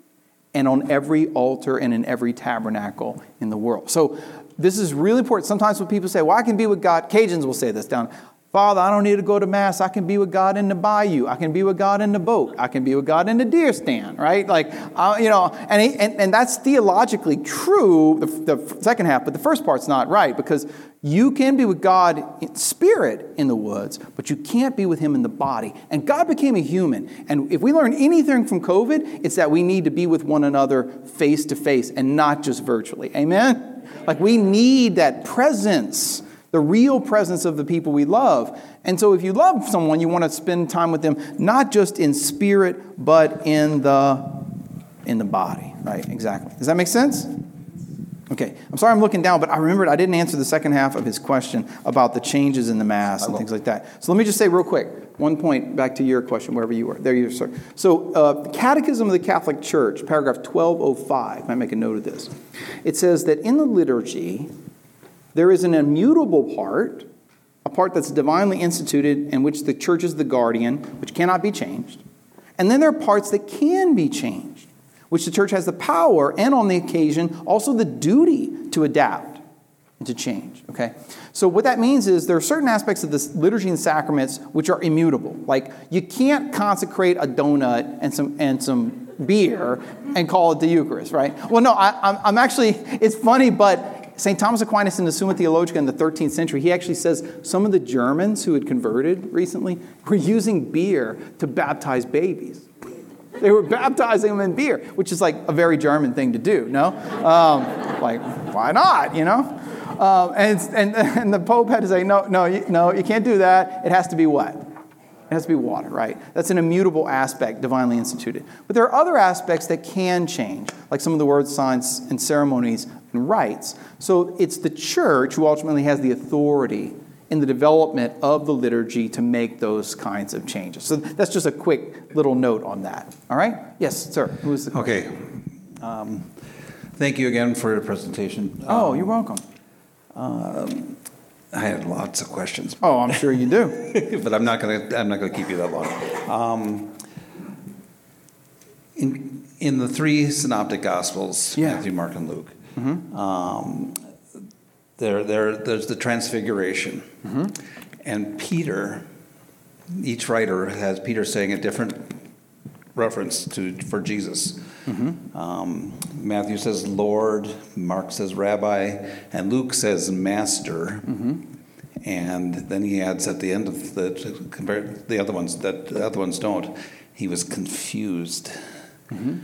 and on every altar and in every tabernacle in the world. So this is really important. Sometimes when people say, well, I can be with God, Cajuns will say this down, Father, I don't need to go to Mass. I can be with God in the bayou. I can be with God in the boat. I can be with God in the deer stand, right? Like, and that's theologically true, the second half, but the first part's not right, because you can be with God in spirit in the woods, but you can't be with him in the body. And God became a human. And if we learn anything from COVID, it's that we need to be with one another face to face and not just virtually. Amen? Like, we need that presence, the real presence of the people we love. And so if you love someone, you want to spend time with them, not just in spirit, but in the body, right? Exactly. Does that make sense? Okay. I'm sorry I'm looking down, but I remembered I didn't answer the second half of his question about the changes in the Mass and things like that. So let me just say real quick, one point back to your question, wherever you were. There you are, sir. So the Catechism of the Catholic Church, paragraph 1205, I might make a note of this. It says that in the liturgy, there is an immutable part, a part that's divinely instituted in which the church is the guardian, which cannot be changed. And then there are parts that can be changed, which the church has the power and, on the occasion, also the duty to adapt and to change. Okay? So what that means is there are certain aspects of this liturgy and sacraments which are immutable. Like, you can't consecrate a donut and some beer and call it the Eucharist, right? Well, no, I'm actually, it's funny, but St. Thomas Aquinas in the Summa Theologica in the 13th century, he actually says some of the Germans who had converted recently were using beer to baptize babies. They were baptizing them in beer, which is like a very German thing to do, no? Like, why not, you know? And the Pope had to say, no, you can't do that. It has to be what? It has to be water, right? That's an immutable aspect, divinely instituted. But there are other aspects that can change, like some of the words, signs, and ceremonies and rites. So it's the church who ultimately has the authority in the development of the liturgy to make those kinds of changes. So that's just a quick little note on that. All right? Yes, sir. Who is the okay. Thank you again for your presentation. Oh, you're welcome. I had lots of questions. Oh, I'm sure you do. But I'm not gonna keep you that long. In the three synoptic gospels, Matthew, Mark, and Luke. Mm-hmm. There's the Transfiguration, mm-hmm. and Peter. Each writer has Peter saying a different reference for Jesus. Mm-hmm. Matthew says Lord, Mark says Rabbi, and Luke says Master. Mm-hmm. And then he adds at the end of the other ones don't. He was confused. Mm-hmm.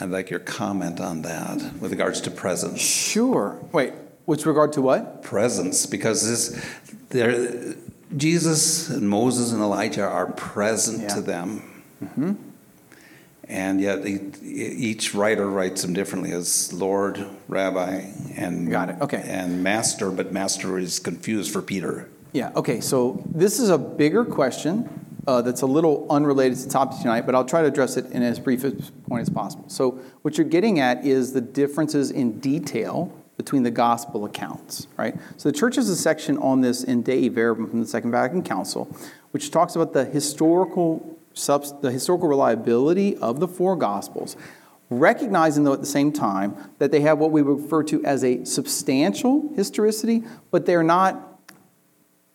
I'd like your comment on that with regards to presence. Sure. Wait, with regard to what? Presence, because Jesus and Moses and Elijah are present to them. Mm-hmm. And yet each writer writes them differently as Lord, Rabbi, and got it. Okay. And Master, but Master is confused for Peter. Yeah, okay, so this is a bigger question. That's a little unrelated to the topic tonight, but I'll try to address it in as brief a point as possible. So what you're getting at is the differences in detail between the gospel accounts, right? So the church has a section on this in Dei Verbum from the Second Vatican Council, which talks about the historical reliability of the four gospels, recognizing, though, at the same time that they have what we refer to as a substantial historicity, but they're not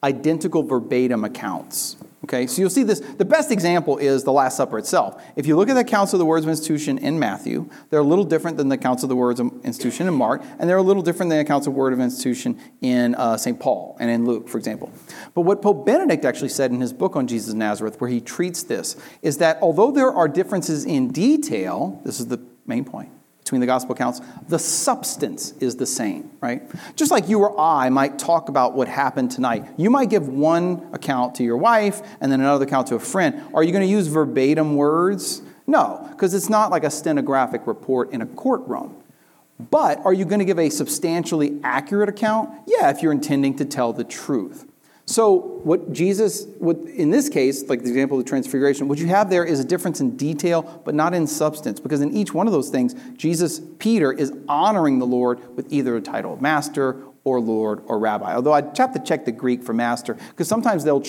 identical verbatim accounts. Okay, so you'll see this. The best example is the Last Supper itself. If you look at the accounts of the words of institution in Matthew, they're a little different than the accounts of the words of institution in Mark, and they're a little different than the accounts of word of institution in St. Paul and in Luke, for example. But what Pope Benedict actually said in his book on Jesus of Nazareth, where he treats this, is that although there are differences in detail, this is the main point, between the gospel accounts, the substance is the same, right? Just like you or I might talk about what happened tonight. You might give one account to your wife and then another account to a friend. Are you going to use verbatim words? No, because it's not like a stenographic report in a courtroom. But are you going to give a substantially accurate account? Yeah, if you're intending to tell the truth. So what Jesus, in this case, like the example of the Transfiguration, what you have there is a difference in detail, but not in substance, because in each one of those things, Jesus, Peter, is honoring the Lord with either a title of master or Lord or rabbi. Although I'd have to check the Greek for master, because sometimes some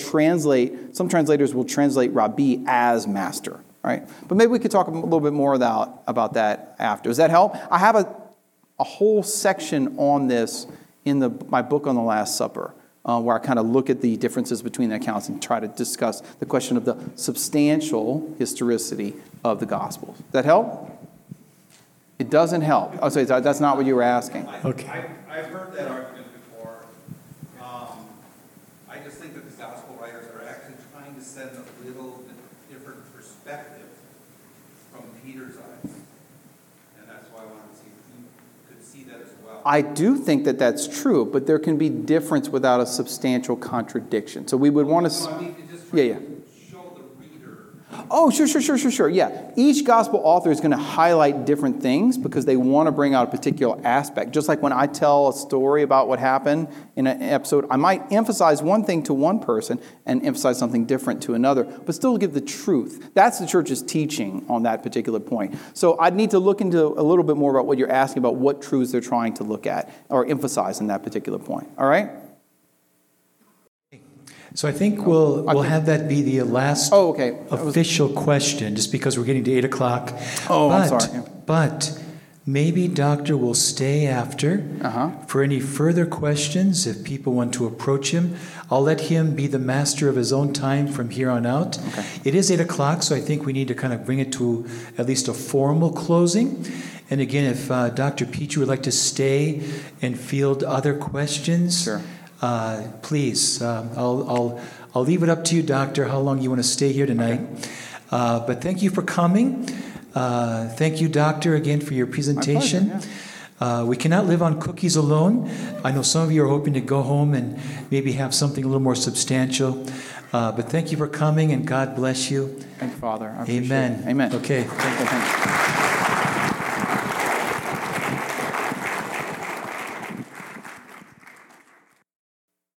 translators will translate rabbi as master, right? But maybe we could talk a little bit more about that after. Does that help? I have a whole section on this in my book on the Last Supper, where I kind of look at the differences between the accounts and try to discuss the question of the substantial historicity of the Gospels. Does that help? It doesn't help. Oh, sorry, that's not what you were asking. Okay. I've heard that argument before. I just think that the Gospel writers are actually trying to send a little bit different perspective from Peter's eyes. And that's why I wanted to see if you could see that as well. I do think that that's true, but there can be difference without a substantial contradiction. So we would want to... No, I mean, just try to show the reader. Oh, sure. Yeah. Each gospel author is going to highlight different things because they want to bring out a particular aspect. Just like when I tell a story about what happened in an episode, I might emphasize one thing to one person and emphasize something different to another, but still give the truth. That's the church's teaching on that particular point. So I'd need to look into a little bit more about what you're asking about, what truths they're trying to look at or emphasize in that particular point. All right? So I think we'll have that be the last official question, just because we're getting to 8 o'clock. Oh, I'm sorry. Yeah. But maybe Doctor will stay after for any further questions if people want to approach him. I'll let him be the master of his own time from here on out. Okay. It is 8 o'clock, so I think we need to kind of bring it to at least a formal closing. And again, if Dr. Pitre would like to stay and field other questions... Sure. Please, I'll leave it up to you, Doctor, how long you want to stay here tonight. Okay. But thank you for coming. Thank you, Doctor, again for your presentation. My pleasure, yeah. We cannot live on cookies alone. I know some of you are hoping to go home and maybe have something a little more substantial. But thank you for coming, and God bless you. Thank you, Father. I appreciate it. Amen. Okay. Thank you.